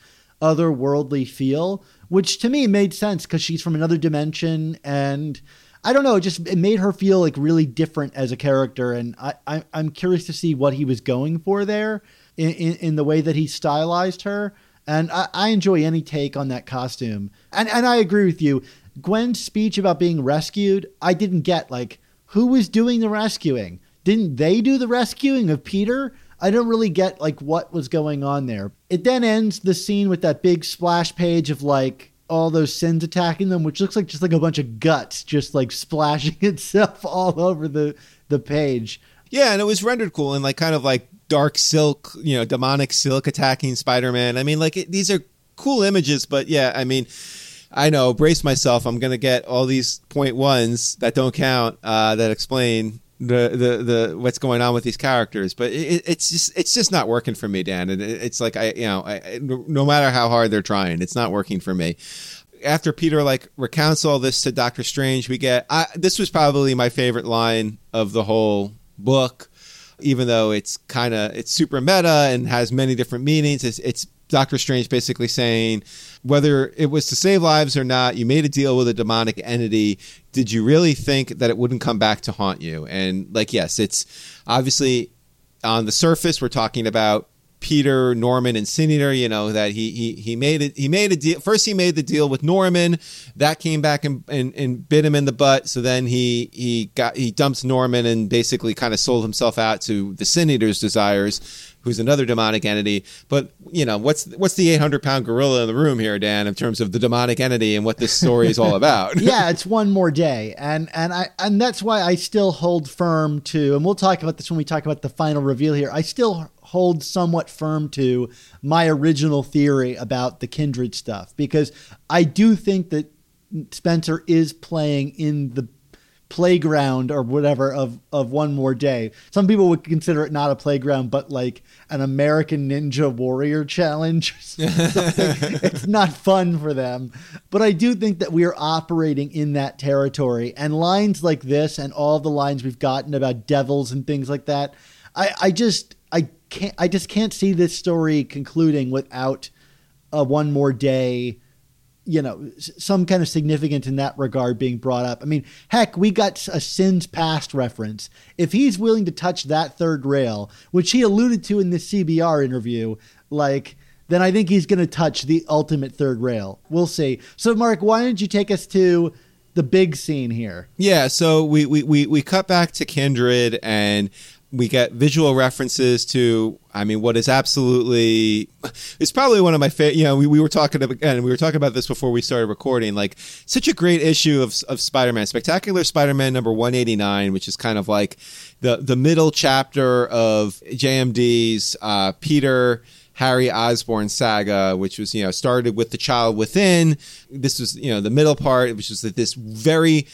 otherworldly feel, which to me made sense because she's from another dimension. And I don't know, it just it made her feel like really different as a character. And I, I, I'm curious to see what he was going for there in, in, in the way that he stylized her. And I, I enjoy any take on that costume. And, and I agree with you. Gwen's speech about being rescued, I didn't get, like, who was doing the rescuing? Didn't they do the rescuing of Peter? I don't really get, like, what was going on there. It then ends the scene with that big splash page of, like, all those sins attacking them, which looks like just, like, a bunch of guts just, like, splashing itself all over the, the page. Yeah, and it was rendered cool and, like, kind of, like, dark silk, you know, demonic silk attacking Spider-Man. I mean, like, it, these are cool images, but, yeah, I mean... I know, brace myself. I'm going to get all these point ones that don't count uh, that explain the, the the what's going on with these characters. But it, it's just it's just not working for me, Dan. And it, it's like, I you know, I, no matter how hard they're trying, it's not working for me. After Peter, like, recounts all this to Doctor Strange, we get I, this was probably my favorite line of the whole book, even though it's kind of it's super meta and has many different meanings. It's, it's Doctor Strange basically saying, whether it was to save lives or not, you made a deal with a demonic entity. Did you really think that it wouldn't come back to haunt you? And like, yes, it's obviously on the surface, we're talking about Peter, Norman, and Sin Eater, you know, that he he he made it. He made a deal. First, he made the deal with Norman. That came back and, and, and bit him in the butt. So then he he got he dumped Norman and basically kind of sold himself out to the Sin Eater's desires, who's another demonic entity. But, you know, what's what's the eight hundred pound gorilla in the room here, Dan, in terms of the demonic entity and what this story is all about? Yeah, it's One More Day. And and I and that's why I still hold firm to, and we'll talk about this when we talk about the final reveal here, I still hold somewhat firm to my original theory about the Kindred stuff, because I do think that Spencer is playing in the playground or whatever of, of One More Day. Some people would consider it not a playground, but like an American Ninja Warrior challenge. It's not fun for them, but I do think that we are operating in that territory, and lines like this and all the lines we've gotten about devils and things like that. I, I just, I can't, I just can't see this story concluding without a One More Day, you know, some kind of significance in that regard being brought up. I mean, heck, we got a Sins Past reference. If he's willing to touch that third rail, which he alluded to in the C B R interview, like then I think he's going to touch the ultimate third rail. We'll see. So, Mark, why don't you take us to the big scene here? Yeah, so we we, we, we cut back to Kindred, and we get visual references to, I mean, what is absolutely, it's probably one of my favorite, you know, we, we were talking about, and we were talking about this before we started recording, like such a great issue of of Spider-Man, Spectacular Spider-Man number one eighty-nine, which is kind of like the, the middle chapter of J M D's uh, Peter Harry Osborn saga, which was, you know, started with The Child Within. This was, you know, the middle part, which was this very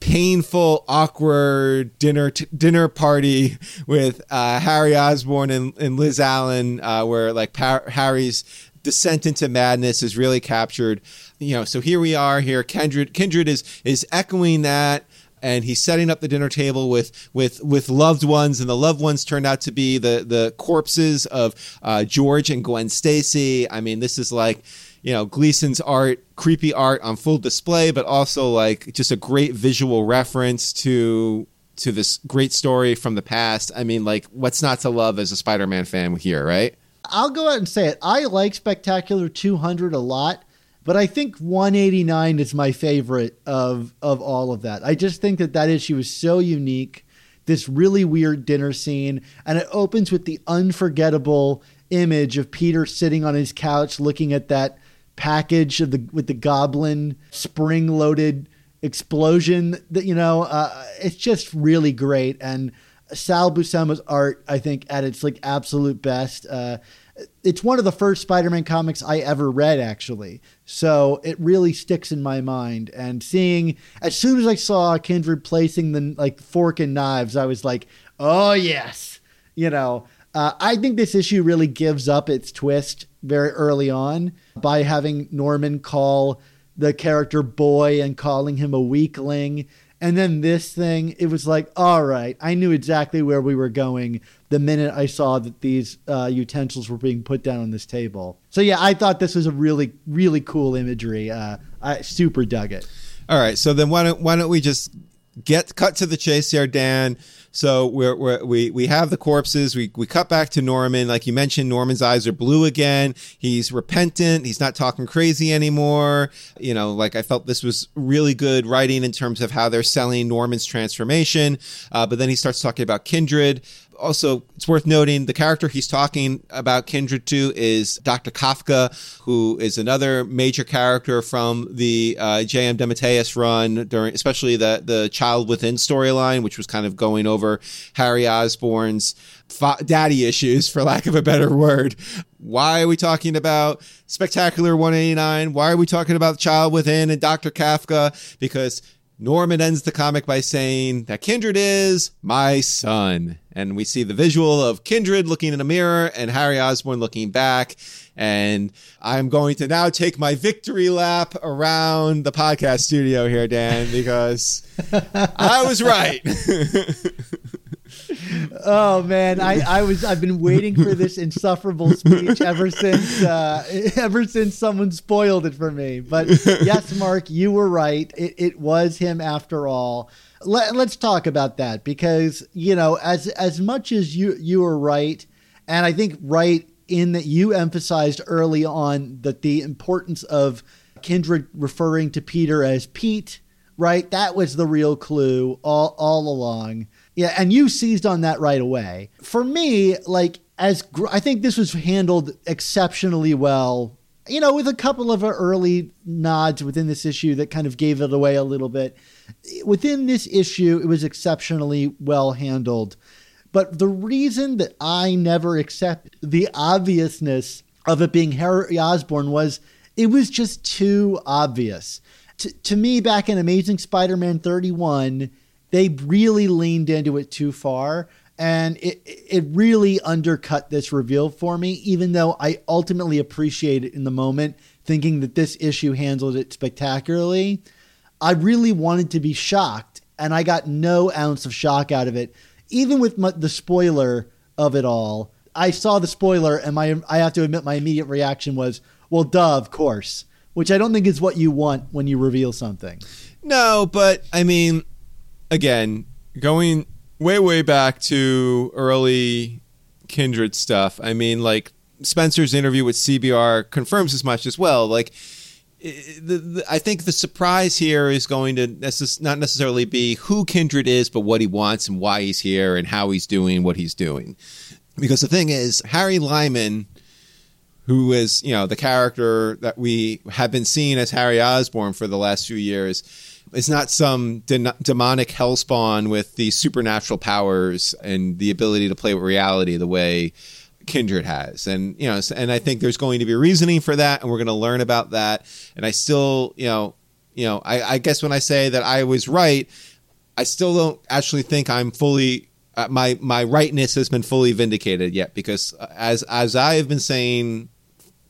painful, awkward dinner t- dinner party with uh, Harry Osborn and, and Liz Allen, uh, where like pa- Harry's descent into madness is really captured. You know, so here we are. Here, Kindred Kindred is is echoing that, and he's setting up the dinner table with with with loved ones, and the loved ones turned out to be the the corpses of uh, George and Gwen Stacy. I mean, this is like, you know, Gleason's art, creepy art on full display, but also like just a great visual reference to to this great story from the past. I mean, like, what's not to love as a Spider-Man fan here, right? I'll go out and say it. I like Spectacular two hundred a lot, but I think one eighty-nine is my favorite of of all of that. I just think that that issue is so unique, this really weird dinner scene, and it opens with the unforgettable image of Peter sitting on his couch looking at that package of the with the goblin spring-loaded explosion. That, you know, uh, it's just really great, and Sal Buscema's art, I think, at its like absolute best. Uh, it's one of the first Spider-Man comics I ever read, actually, so it really sticks in my mind. And seeing, as soon as I saw Kindred placing the like fork and knives, I was like, oh yes, you know. Uh, I think this issue really gives up its twist very early on by having Norman call the character boy and calling him a weakling. And then this thing, it was like, all right, I knew exactly where we were going the minute I saw that these uh, utensils were being put down on this table. So, yeah, I thought this was a really, really cool imagery. Uh, I super dug it. All right. So then why don't, why don't we just get cut to the chase here, Dan? So we're, we're, we we have the corpses. We we cut back to Norman. Like you mentioned, Norman's eyes are blue again. He's repentant. He's not talking crazy anymore. You know, like I felt this was really good writing in terms of how they're selling Norman's transformation. Uh, but then he starts talking about Kindred. Also, it's worth noting the character he's talking about Kindred to is Doctor Kafka, who is another major character from the uh, J M. DeMatteis run, during, especially the, the Child Within storyline, which was kind of going over Harry Osborn's fa- daddy issues, for lack of a better word. Why are we talking about Spectacular one eighty-nine? Why are we talking about Child Within and Doctor Kafka? Because Norman ends the comic by saying that Kindred is my son. And we see the visual of Kindred looking in a mirror and Harry Osborn looking back. And I'm going to now take my victory lap around the podcast studio here, Dan, because I was right. Oh man, I, I was I've been waiting for this insufferable speech ever since uh, ever since someone spoiled it for me. But yes, Mark, you were right. It, it was him after all. Let, let's talk about that, because you know, as as much as you you were right, and I think right in that you emphasized early on that the importance of Kindred referring to Peter as Pete, right? That was the real clue all all along. Yeah, and you seized on that right away. For me, like, as gr- I think this was handled exceptionally well, you know, with a couple of early nods within this issue that kind of gave it away a little bit. Within this issue, it was exceptionally well handled. But the reason that I never accept the obviousness of it being Harry Osborn was it was just too obvious. T- to me, back in Amazing Spider-Man thirty-one... they really leaned into it too far, and it it really undercut this reveal for me, even though I ultimately appreciate it in the moment, thinking that this issue handled it spectacularly. I really wanted to be shocked, and I got no ounce of shock out of it, even with my, the spoiler of it all. I saw the spoiler, and my I have to admit my immediate reaction was, well, duh, of course, which I don't think is what you want when you reveal something. No, but, I mean... Again, going way, way back to early Kindred stuff, I mean, like, Spencer's interview with C B R confirms as much as well. Like, the, the, I think the surprise here is going to necess- not necessarily be who Kindred is, but what he wants and why he's here and how he's doing what he's doing. Because the thing is, Harry Lyman, who is, you know, the character that we have been seeing as Harry Osborn for the last few years, is not some de- demonic hellspawn with the supernatural powers and the ability to play with reality the way Kindred has. And, you know, and I think there's going to be reasoning for that, and we're going to learn about that. And I still, you know, you know, I, I guess when I say that I was right, I still don't actually think I'm fully uh, my my rightness has been fully vindicated yet, because as as I have been saying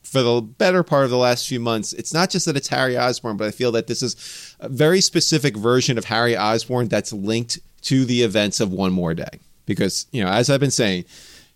for the better part of the last few months, it's not just that it's Harry Osborn, but I feel that this is a very specific version of Harry Osborn that's linked to the events of One More Day. Because, you know, as I've been saying,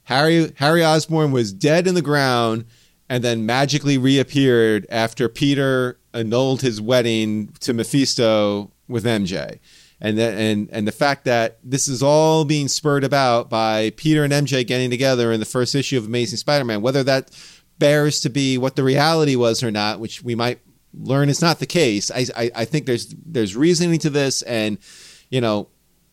Harry Harry Osborn was dead in the ground and then magically reappeared after Peter annulled his wedding to Mephisto with M J. And the, and and the fact that this is all being spurred about by Peter and M J getting together in the first issue of Amazing Spider-Man, whether that bears to be what the reality was or not, which we might learn is not the case. I I, I think there's there's reasoning to this, and, you know,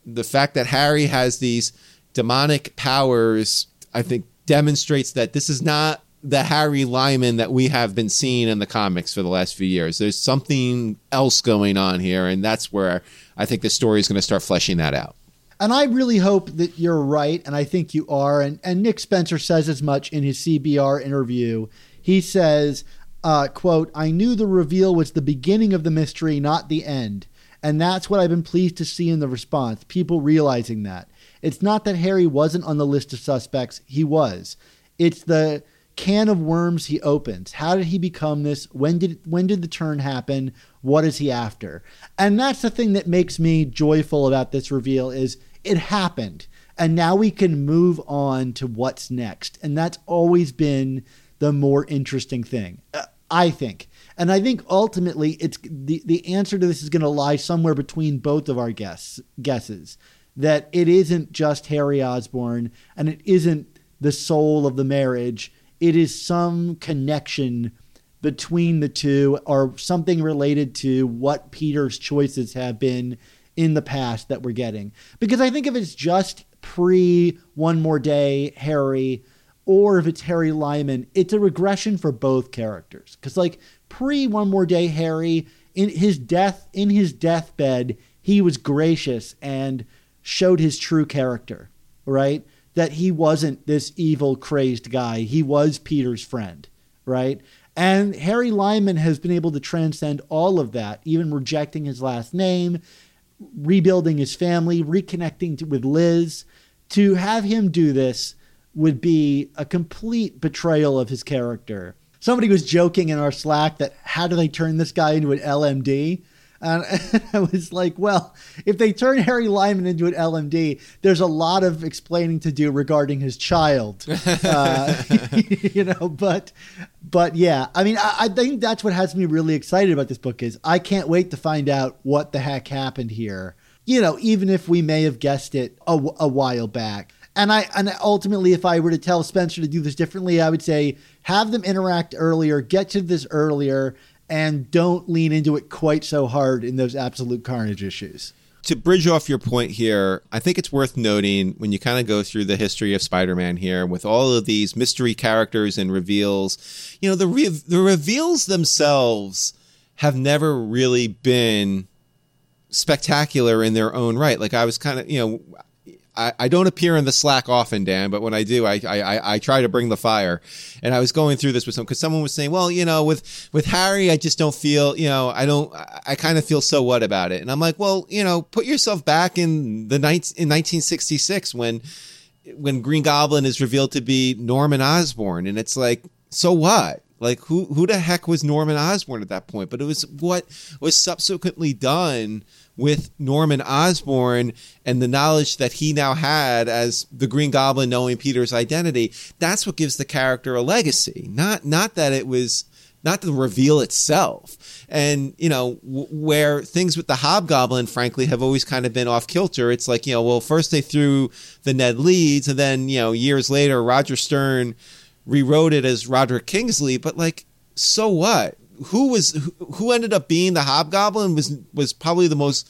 the fact that Harry has these demonic powers, I think, demonstrates that this is not the Harry Lyman that we have been seeing in the comics for the last few years. There's something else going on here, and that's where I think the story is going to start fleshing that out. And I really hope that you're right, and I think you are. And, and Nick Spencer says as much in his C B R interview. He says, uh, quote, "I knew the reveal was the beginning of the mystery, not the end. And that's what I've been pleased to see in the response, people realizing that. It's not that Harry wasn't on the list of suspects. He was. It's the can of worms he opens. How did he become this? When did when did the turn happen? What is he after?" And that's the thing that makes me joyful about this reveal, is it happened. And now we can move on to what's next. And that's always been the more interesting thing, I think. And I think ultimately it's the, the answer to this is going to lie somewhere between both of our guess, guesses. That it isn't just Harry Osborn, and it isn't the soul of the marriage. It is some connection between the two, or something related to what Peter's choices have been in the past that we're getting. Because I think if it's just pre One More Day Harry, or if it's Harry Lyman, it's a regression for both characters. Because, like, pre One More Day Harry, in his death, in his deathbed, he was gracious and showed his true character, right? That he wasn't this evil, crazed guy. He was Peter's friend, right? And Harry Lyman has been able to transcend all of that, even rejecting his last name, rebuilding his family, reconnecting to, with Liz. To have him do this would be a complete betrayal of his character. Somebody was joking in our Slack that how do they turn this guy into an L M D? And I was like, well, if they turn Harry Lyman into an L M D, there's a lot of explaining to do regarding his child, uh, you know, but, but yeah, I mean, I, I think that's what has me really excited about this book is I can't wait to find out what the heck happened here. You know, even if we may have guessed it a, a while back. And I, and ultimately, if I were to tell Spencer to do this differently, I would say, have them interact earlier, get to this earlier, and don't lean into it quite so hard in those absolute carnage issues. To bridge off your point here, I think it's worth noting when you kind of go through the history of Spider-Man here with all of these mystery characters and reveals, you know, the re- the reveals themselves have never really been spectacular in their own right. Like I was kind of, you know, I, I don't appear in the Slack often, Dan, but when I do, I, I I try to bring the fire. And I was going through this with some, because someone was saying, well, you know, with with Harry, I just don't feel, you know, I don't, I, I kind of feel so what about it. And I'm like, well, you know, put yourself back in the night in nineteen sixty-six when when Green Goblin is revealed to be Norman Osborn, and it's like, so what? Like, who who the heck was Norman Osborn at that point? But it was what was subsequently done with Norman Osborn and the knowledge that he now had as the Green Goblin, knowing Peter's identity. That's what gives the character a legacy, not not that it was not the reveal itself. And, you know, w- where things with the Hobgoblin, frankly, have always kind of been off kilter. It's like, you know, well, first they threw the Ned Leeds, and then, you know, years later, Roger Stern rewrote it as Roderick Kingsley, but like, so what? Who was who ended up being the Hobgoblin was was probably the most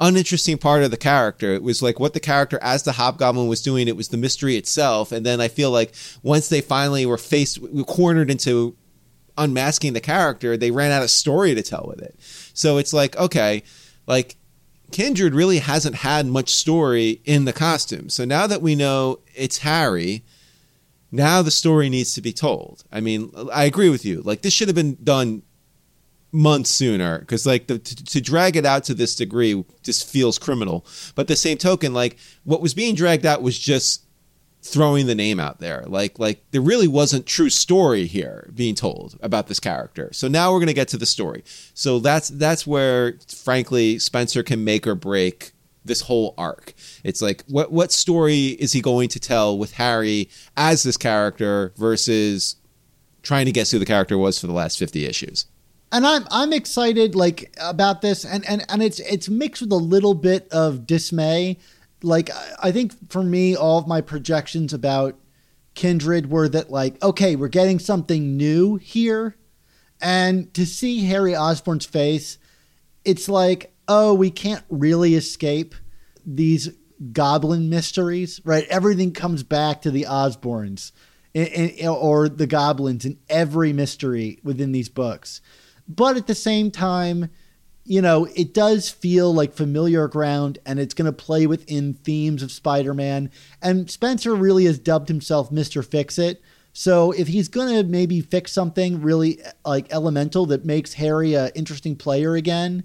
uninteresting part of the character. It was like what the character as the Hobgoblin was doing. It was the mystery itself. And then I feel like once they finally were faced, were cornered into unmasking the character, they ran out of story to tell with it. So it's like, okay, like Kindred really hasn't had much story in the costume. So now that we know it's Harry, now the story needs to be told. I mean, I agree with you. Like, this should have been done months sooner, because like the, to, to drag it out to this degree just feels criminal. But the same token, like what was being dragged out was just throwing the name out there. Like, like there really wasn't true story here being told about this character. So now we're going to get to the story. So that's that's where, frankly, Spencer can make or break this whole arc. It's like, what what story is he going to tell with Harry as this character versus trying to guess who the character was for the last fifty issues? And I'm I'm excited like about this, and and and it's it's mixed with a little bit of dismay. Like, I think for me, all of my projections about Kindred were that like, okay, we're getting something new here, and to see Harry Osborn's face, it's like, oh, we can't really escape these goblin mysteries, right? Everything comes back to the Osborns in, in, or the goblins in every mystery within these books. But at the same time, you know, it does feel like familiar ground, and it's going to play within themes of Spider-Man. And Spencer really has dubbed himself Mister Fix-It. So if he's going to maybe fix something really like elemental that makes Harry an interesting player again,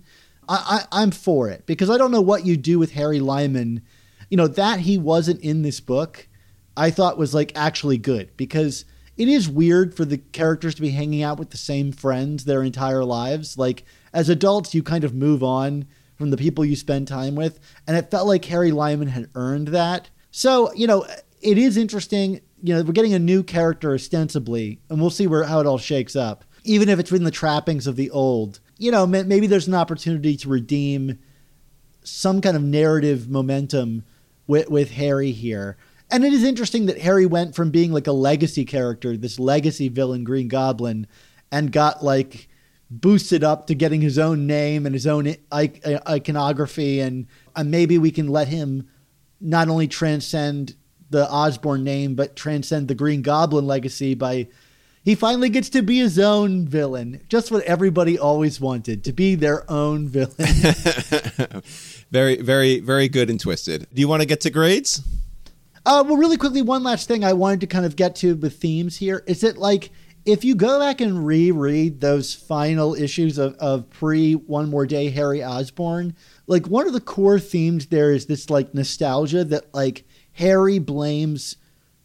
I, I'm for it, because I don't know what you do with Harry Lyman. You know, that he wasn't in this book, I thought was like actually good, because it is weird for the characters to be hanging out with the same friends their entire lives. Like, as adults, you kind of move on from the people you spend time with. And it felt like Harry Lyman had earned that. So, you know, it is interesting. You know, we're getting a new character ostensibly, and we'll see where how it all shakes up, even if it's within the trappings of the old. You know, maybe there's an opportunity to redeem some kind of narrative momentum with, with Harry here. And it is interesting that Harry went from being like a legacy character, this legacy villain, Green Goblin, and got like boosted up to getting his own name and his own iconography. And, and maybe we can let him not only transcend the Osborn name, but transcend the Green Goblin legacy by... He finally gets to be his own villain. Just what everybody always wanted, to be their own villain. Very, very, very good and twisted. Do you want to get to grades? Uh, well, really quickly, one last thing I wanted to kind of get to with themes here is that, like, if you go back and reread those final issues of, of pre-One More Day Harry Osborn, like, one of the core themes there is this, like, nostalgia that, like, Harry blames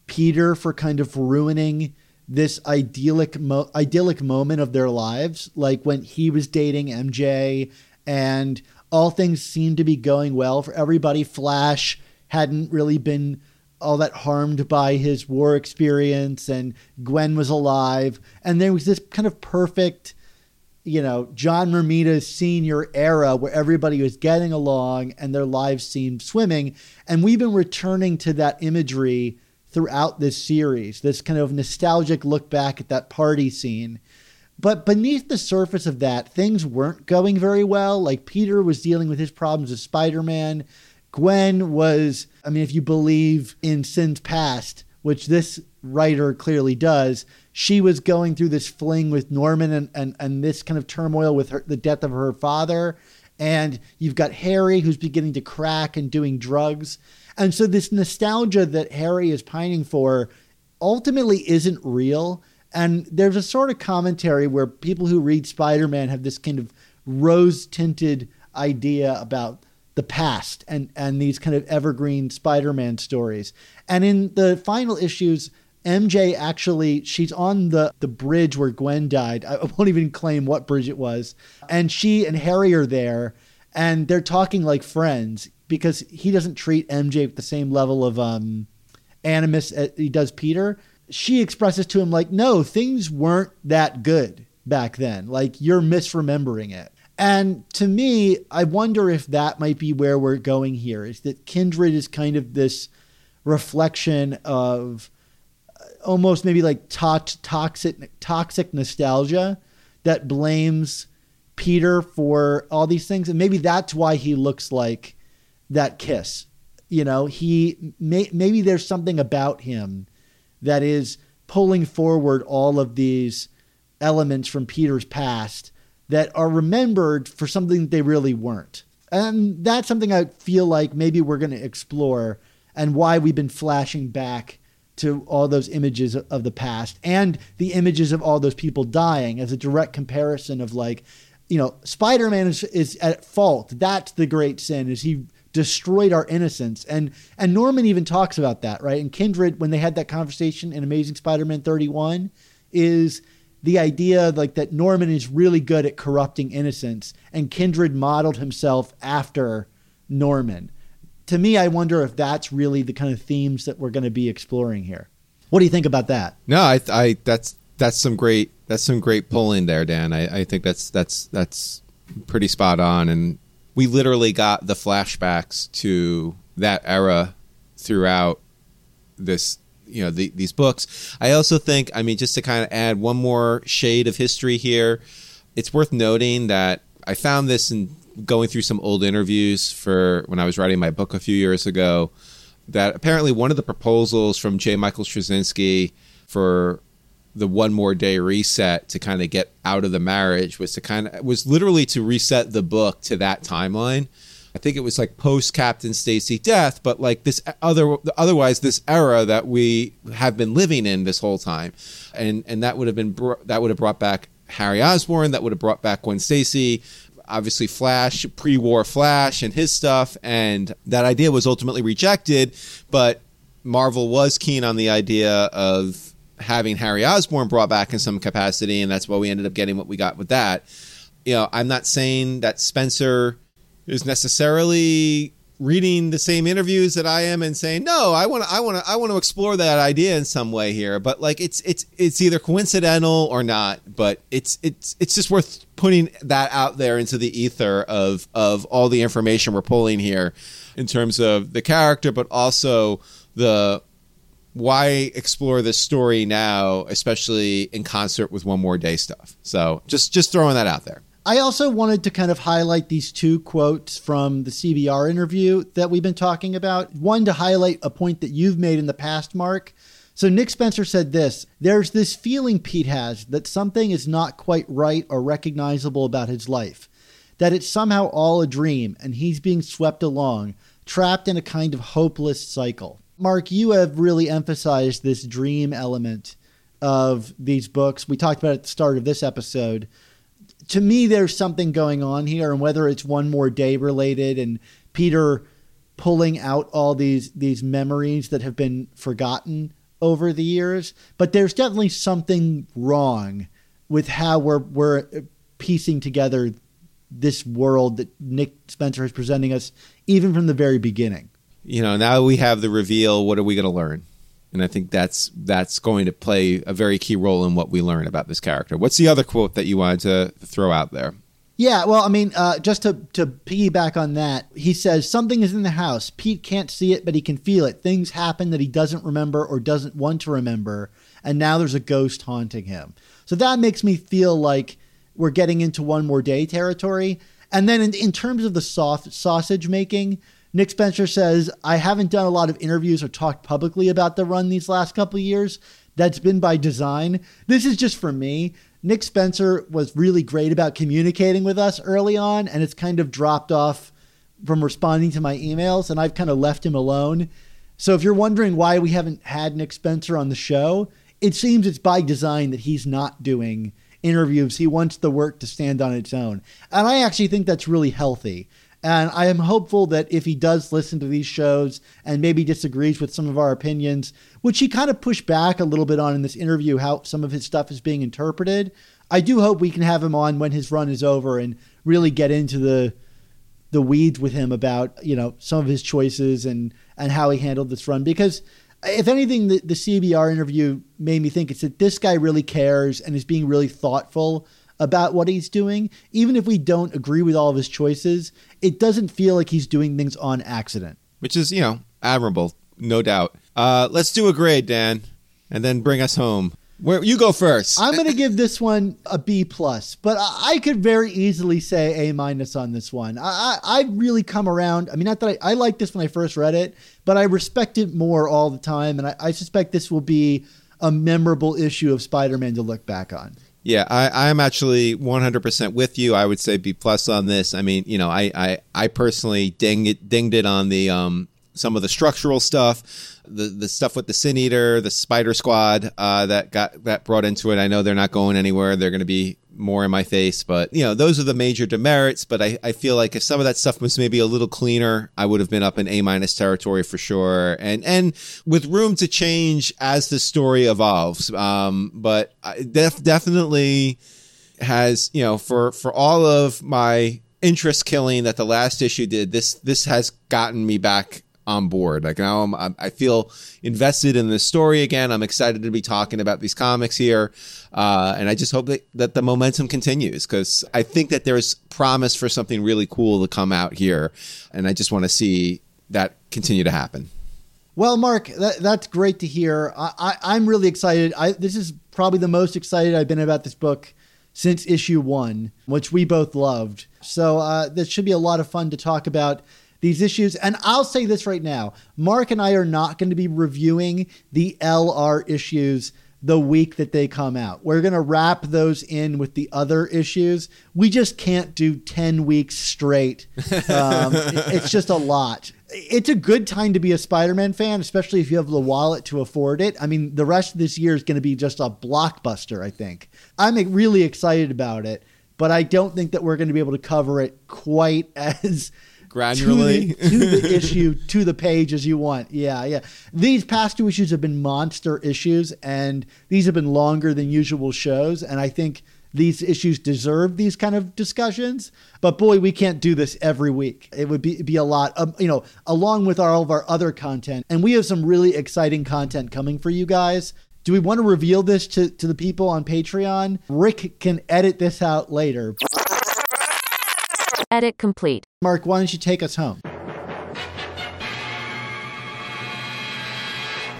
Peter for kind of ruining this idyllic mo- idyllic moment of their lives, like when he was dating M J and all things seemed to be going well for everybody. Flash hadn't really been all that harmed by his war experience, and Gwen was alive, and there was this kind of perfect, you know, John Romita Senior era where everybody was getting along and their lives seemed swimming. And we've been returning to that imagery throughout this series, this kind of nostalgic look back at that party scene. But beneath the surface of that, things weren't going very well. Like, Peter was dealing with his problems as Spider-Man. Gwen was, I mean, if you believe in Sin's past, which this writer clearly does, she was going through this fling with Norman and, and, and this kind of turmoil with her, the death of her father. And you've got Harry, who's beginning to crack and doing drugs. And so this nostalgia that Harry is pining for ultimately isn't real. And there's a sort of commentary where people who read Spider-Man have this kind of rose-tinted idea about the past and, and these kind of evergreen Spider-Man stories. And in the final issues, M J actually, she's on the, the bridge where Gwen died. I won't even claim what bridge it was. And she and Harry are there, and they're talking like friends, because he doesn't treat M J with the same level of um, animus as he does Peter. She expresses to him, like, no, things weren't that good back then. Like, you're misremembering it. And to me, I wonder if that might be where we're going here, is that Kindred is kind of this reflection of almost maybe like to- toxic toxic nostalgia that blames Peter for all these things. And maybe that's why he looks like that kiss. You know, he may, maybe there's something about him that is pulling forward all of these elements from Peter's past that are remembered for something they really weren't. And that's something I feel like maybe we're going to explore, and why we've been flashing back to all those images of the past and the images of all those people dying as a direct comparison of, like, you know, Spider-Man is, is at fault. That's the great sin, is he destroyed our innocence. And, and Norman even talks about that, right? And Kindred, when they had that conversation in Amazing Spider-Man thirty-one, is the idea, like, that Norman is really good at corrupting innocence, and Kindred modeled himself after Norman. To me, I wonder if that's really the kind of themes that we're going to be exploring here. What do you think about that? No, I, I that's that's some great that's some great pull in there, Dan. I, I think that's that's that's pretty spot on. And we literally got the flashbacks to that era throughout this, you know, the, these books. I also think, I mean, just to kind of add one more shade of history here, it's worth noting that I found this in going through some old interviews for when I was writing my book a few years ago, that apparently one of the proposals from J. Michael Straczynski for the One More Day reset to kind of get out of the marriage was to kind of was literally to reset the book to that timeline. I think it was like post Captain Stacy death, but like this other otherwise this era that we have been living in this whole time, and and that would have been that would have brought back Harry Osborn, that would have brought back Gwen Stacy. Obviously Flash, pre-war Flash and his stuff, and that idea was ultimately rejected, but Marvel was keen on the idea of having Harry Osborn brought back in some capacity, and that's why we ended up getting what we got with that. You know, I'm not saying that Spencer is necessarily reading the same interviews that I am and saying, no, I want to, I want to, I want to explore that idea in some way here. But like, it's, it's, it's either coincidental or not, but it's, it's, it's just worth putting that out there into the ether of, of all the information we're pulling here in terms of the character, but also the, why explore this story now, especially in concert with One More Day stuff. So just, just throwing that out there. I also wanted to kind of highlight these two quotes from the C B R interview that we've been talking about. One, to highlight a point that you've made in the past, Mark. So Nick Spencer said this: "There's this feeling Pete has that something is not quite right or recognizable about his life, that it's somehow all a dream and he's being swept along, trapped in a kind of hopeless cycle." Mark, you have really emphasized this dream element of these books. We talked about it at the start of this episode. To me, there's something going on here, and whether it's One More Day related and Peter pulling out all these these memories that have been forgotten over the years, but there's definitely something wrong with how we're we're piecing together this world that Nick Spencer is presenting us, even from the very beginning. You know, now we have the reveal. What are we going to learn? And I think that's that's going to play a very key role in what we learn about this character. What's the other quote that you wanted to throw out there? Yeah, well, I mean, uh, just to, to piggyback on that, he says, "Something is in the house. Pete can't see it, but he can feel it. Things happen that he doesn't remember or doesn't want to remember, and now there's a ghost haunting him." So that makes me feel like we're getting into One More Day territory. And then in, in terms of the soft sausage making, Nick Spencer says, "I haven't done a lot of interviews or talked publicly about the run these last couple of years. That's been by design. This is just for me." Nick Spencer was really great about communicating with us early on, and it's kind of dropped off from responding to my emails, and I've kind of left him alone. So if you're wondering why we haven't had Nick Spencer on the show, it seems it's by design that he's not doing interviews. He wants the work to stand on its own. And I actually think that's really healthy. And I am hopeful that if he does listen to these shows and maybe disagrees with some of our opinions, which he kind of pushed back a little bit on in this interview, how some of his stuff is being interpreted, I do hope we can have him on when his run is over and really get into the the weeds with him about, you know, some of his choices and, and how he handled this run. Because if anything, the, the C B R interview made me think it's that this guy really cares and is being really thoughtful about what he's doing. Even if we don't agree with all of his choices, it doesn't feel like he's doing things on accident, which is, you know, admirable, no doubt. Uh, let's do a grade, Dan. and then bring us home. Where you go first. I'm going to give this one a B plus, but I could very easily say A minus on this one. I, I, I've really come around. I mean, not that I, I liked this when I first read it, but I respect it more all the time. And I, I suspect this will be a memorable issue of Spider-Man to look back on. Yeah, I, I'm actually one hundred percent with you. I would say B plus on this. I mean, you know, I, I, I personally dinged it, dinged it on the um some of the structural stuff. The the stuff with the Sin Eater, the Spider Squad uh, that got that brought into it. I know they're not going anywhere. They're going to be more in my face. But, you know, those are the major demerits. But I, I feel like if some of that stuff was maybe a little cleaner, I would have been up in A-minus territory for sure. And and with room to change as the story evolves. Um, but I def- definitely has, you know, for, for all of my interest killing that the last issue did, this this has gotten me back on board. Like now I'm, I feel invested in this story again. I'm excited to be talking about these comics here. Uh, and I just hope that, that the momentum continues, because I think that there's promise for something really cool to come out here. And I just want to see that continue to happen. Well, Mark, that, that's great to hear. I, I, I'm really excited. I, this is probably the most excited I've been about this book since issue one, which we both loved. So uh, this should be a lot of fun to talk about these issues. And I'll say this right now, Mark and I are not going to be reviewing the L R issues the week that they come out. We're going to wrap those in with the other issues. We just can't do ten weeks straight. Um, it's just a lot. It's a good time to be a Spider-Man fan, especially if you have the wallet to afford it. I mean, the rest of this year is going to be just a blockbuster, I think. I'm really excited about it, but I don't think that we're going to be able to cover it quite as granularly to, to the issue, to the page as you want. Yeah, yeah. These past two issues have been monster issues, and these have been longer than usual shows. And I think these issues deserve these kind of discussions. But boy, we can't do this every week. It would be be a lot, of, you know, along with all of our other content. And we have some really exciting content coming for you guys. Do we want to reveal this to, to the people on Patreon? Rick can edit this out later. Edit complete. Mark, why don't you take us home?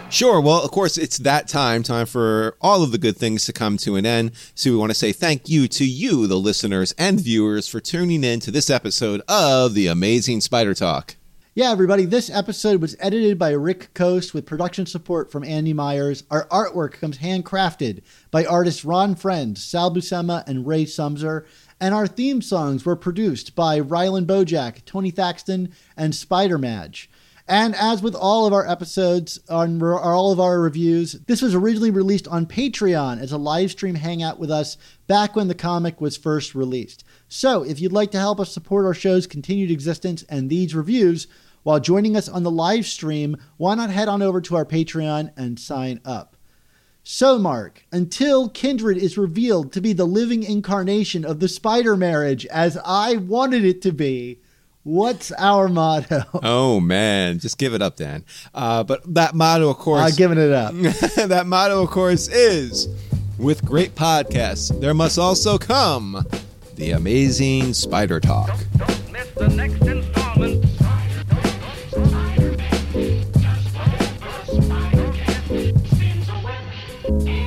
Sure. Well, of course, it's that time, time for all of the good things to come to an end. So we want to say thank you to you, the listeners and viewers, for tuning in to this episode of The Amazing Spider Talk. Yeah, everybody, this episode was edited by Rick Coast with production support from Andy Myers. Our artwork comes handcrafted by artists Ron Friend, Sal Buscema, and Ray Sumser. And our theme songs were produced by Rylan Bojack, Tony Thaxton, and Spider Madge. And as with all of our episodes on re- all of our reviews, this was originally released on Patreon as a live stream hangout with us back when the comic was first released. So if you'd like to help us support our show's continued existence and these reviews while joining us on the live stream, why not head on over to our Patreon and sign up? So, Mark, until Kindred is revealed to be the living incarnation of the spider marriage, as I wanted it to be, what's our motto? Oh, man. Just give it up, Dan. Uh, but that motto, of course... I'm giving it up. That motto, of course, is, with great podcasts, there must also come the Amazing Spider Talk. Don't, don't miss the next installment. Spider-Man, just whatever Spider can. Spins a web.